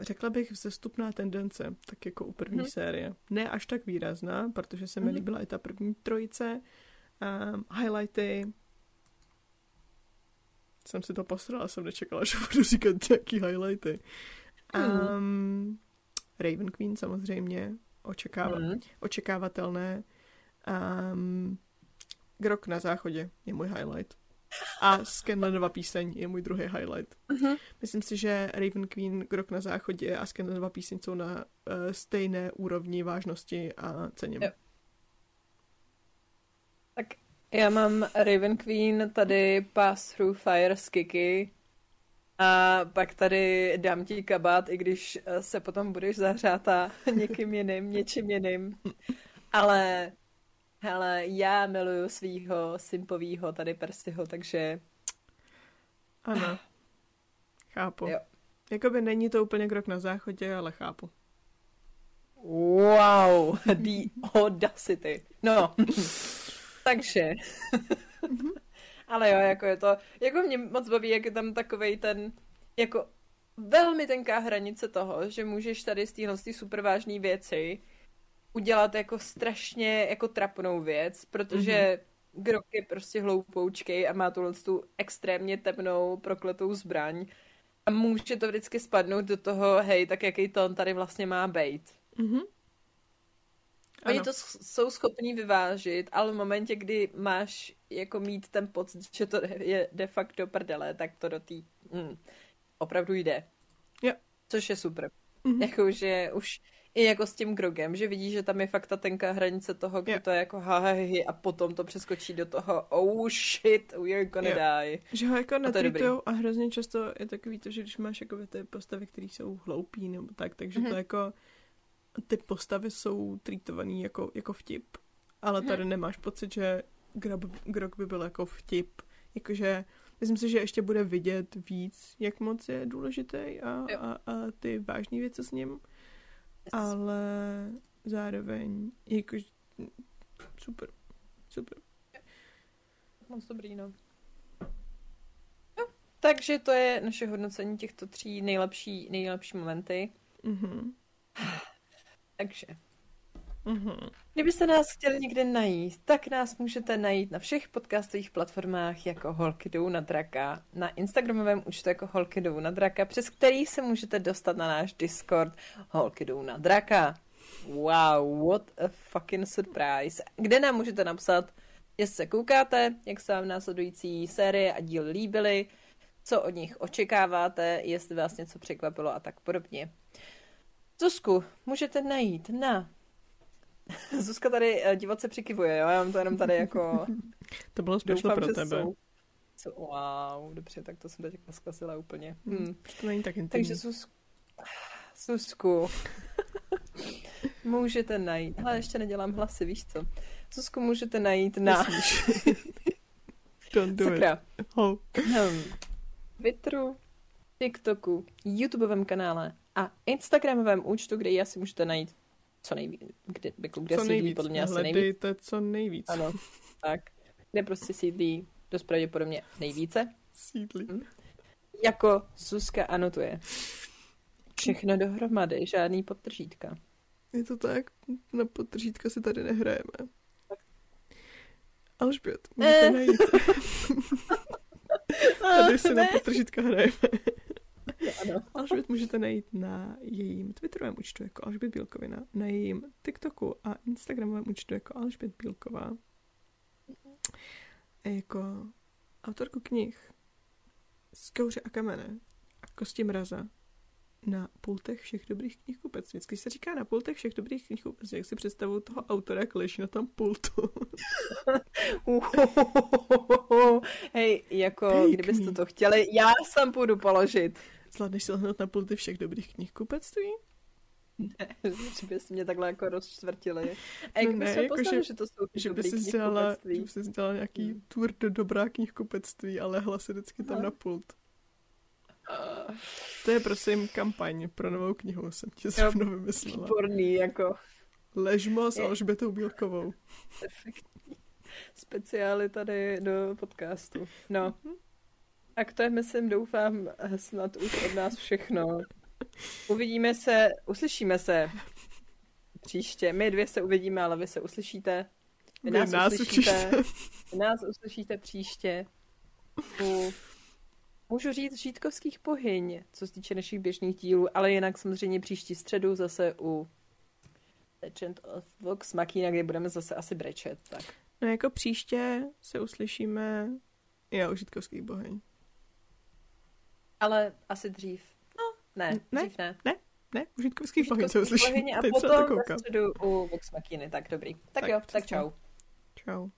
Řekla bych vzestupná tendence, tak jako u první série. Ne až tak výrazná, protože se mi líbila i ta první trojice. Highlighty. Jsem si to posrala, jsem nečekala, že budu říkat nějaký highlighty. Raven Queen samozřejmě. Očekávatelné. Grog na záchodě je můj highlight. A Scanlanova píseň je můj druhý highlight. Myslím si, že Raven Queen, Grog na záchodě a Scanlanova píseň jsou na stejné úrovni vážnosti a cením. Jo. Tak já mám Raven Queen, tady Pass Through Fire z Kiki a pak tady dám ti kabát, i když se potom budeš zahřátá někým jiným, něčím jiným. Ale... hele, já miluju svýho simpovýho tady Percyho, takže... ano. Chápu. Jo. Jakoby není to úplně krok na záchodě, ale chápu. Wow, the audacity. No, takže... ale jo, jako je to... jako mě moc baví, jak je tam takovej ten... jako velmi tenká hranice toho, že můžeš tady z téhle super vážné věci udělat jako strašně jako trapnou věc, protože Grog je prostě hloupoučkej a má tu extrémně temnou prokletou zbraň a může to vždycky spadnout do toho, hej, tak jaký tón tady vlastně má bejt. Oni to jsou schopní vyvážit, ale v momentě, kdy máš jako mít ten pocit, že to je de facto prdele, tak to do té opravdu jde. Yeah. Což je super. Jakože už i jako s tím Grogem, že vidíš, že tam je fakt ta tenká hranice toho, kdy to je jako a potom to přeskočí do toho oh shit, we're gonna die. Že ho jako netreatujou a hrozně často je takový to, že když máš jako ty postavy, které jsou hloupý nebo tak, takže to jako ty postavy jsou treatovaný jako vtip, ale tady nemáš pocit, že Grog by byl jako vtip. Jakože myslím si, že ještě bude vidět víc, jak moc je důležitý a ty vážné věci s ním. Ale zároveň jako super. Moc dobrý, no. Takže to je naše hodnocení těchto tří nejlepší momenty. Takže. Kdybyste nás chtěli někde najít, tak nás můžete najít na všech podcastových platformách jako Holky jdou na draka, na instagramovém účtu jako Holky jdou na draka, přes který se můžete dostat na náš Discord Holky jdou na draka. Wow, what a fucking surprise. Kde nám můžete napsat, jestli se koukáte, jak se vám následující série a díl líbily, co od nich očekáváte, jestli vás něco překvapilo a tak podobně. Zuzku můžete najít na... Zuzka tady divoce přikivuje, jo? Já mám to jenom tady jako... to bylo special pro tebe. Jsou... wow, dobře, tak to jsem teď zkazila úplně. To není tak intimní. Takže Zuzku můžete najít... ale ještě nedělám hlasy, víš co? Zuzku můžete najít na... don't do sakra. It. Oh. Twitteru, TikToku, YouTubeovém kanále a Instagramovém účtu, kde ji asi můžete najít co nejvíc, kde co sídlí, podle mě asi nejvíc. Co nejvíc. Ano, tak. Kde prostě sídlí, dost pravděpodobně nejvíce. Sídlí. Jako Zuzka anotuje. Všechno dohromady, žádný podtržítka. Je to tak, na podtržítka si tady nehrajeme. Alžbět, můžete najít. Tady si na podtržítka hrajeme. Alžbět můžete najít na jejím Twitterovém účtu jako Alžbět Bílkovina, na jejím TikToku a Instagramovém účtu jako Alžbět Bílková. Jako autorku knih Z kouře a kamene a Kosti mraza na pultech všech dobrých knihkupectví. Když se říká na pultech všech dobrých knihkupectví, jak si představuju toho autora, jak leží na tom pultu. Hej, jako Take kdybyste to chtěli, já sám půjdu položit. Zvládneš si lehnout na pulty všech dobrých knihkupectví? Ne, že by si mě takhle jako rozčtvrtili. A jak bychom jako poznali, že to jsou že dobrý knihkupectví? Že by si dělala nějaký tour do dobrá knihkupectví a lehla si vždycky tam na pult. To je prosím kampaň pro novou knihu, jsem tě zrovna vymyslela. Výborný, jako. Ležmo s Alžbětou Bílkovou. Perfektní. Speciály tady do podcastu. No. Tak to je, myslím, doufám, snad už od nás všechno. Uvidíme se, uslyšíme se příště. My dvě se uvidíme, ale vy se uslyšíte. Vy nás uslyšíte příště. Můžu říct Žítkovských pohyň, co se týče našich běžných dílů, ale jinak samozřejmě příští středu zase u Legend of Vox Machina, kde budeme zase asi brečet. Tak. No jako příště se uslyšíme u Žítkovských pohyň. Ale asi dřív. Ne, u Žítkovských pohyň se uslyšíme. A teď potom ve středu u Vox Machiny. Tak dobrý. Tak jo, tak čau. Čau.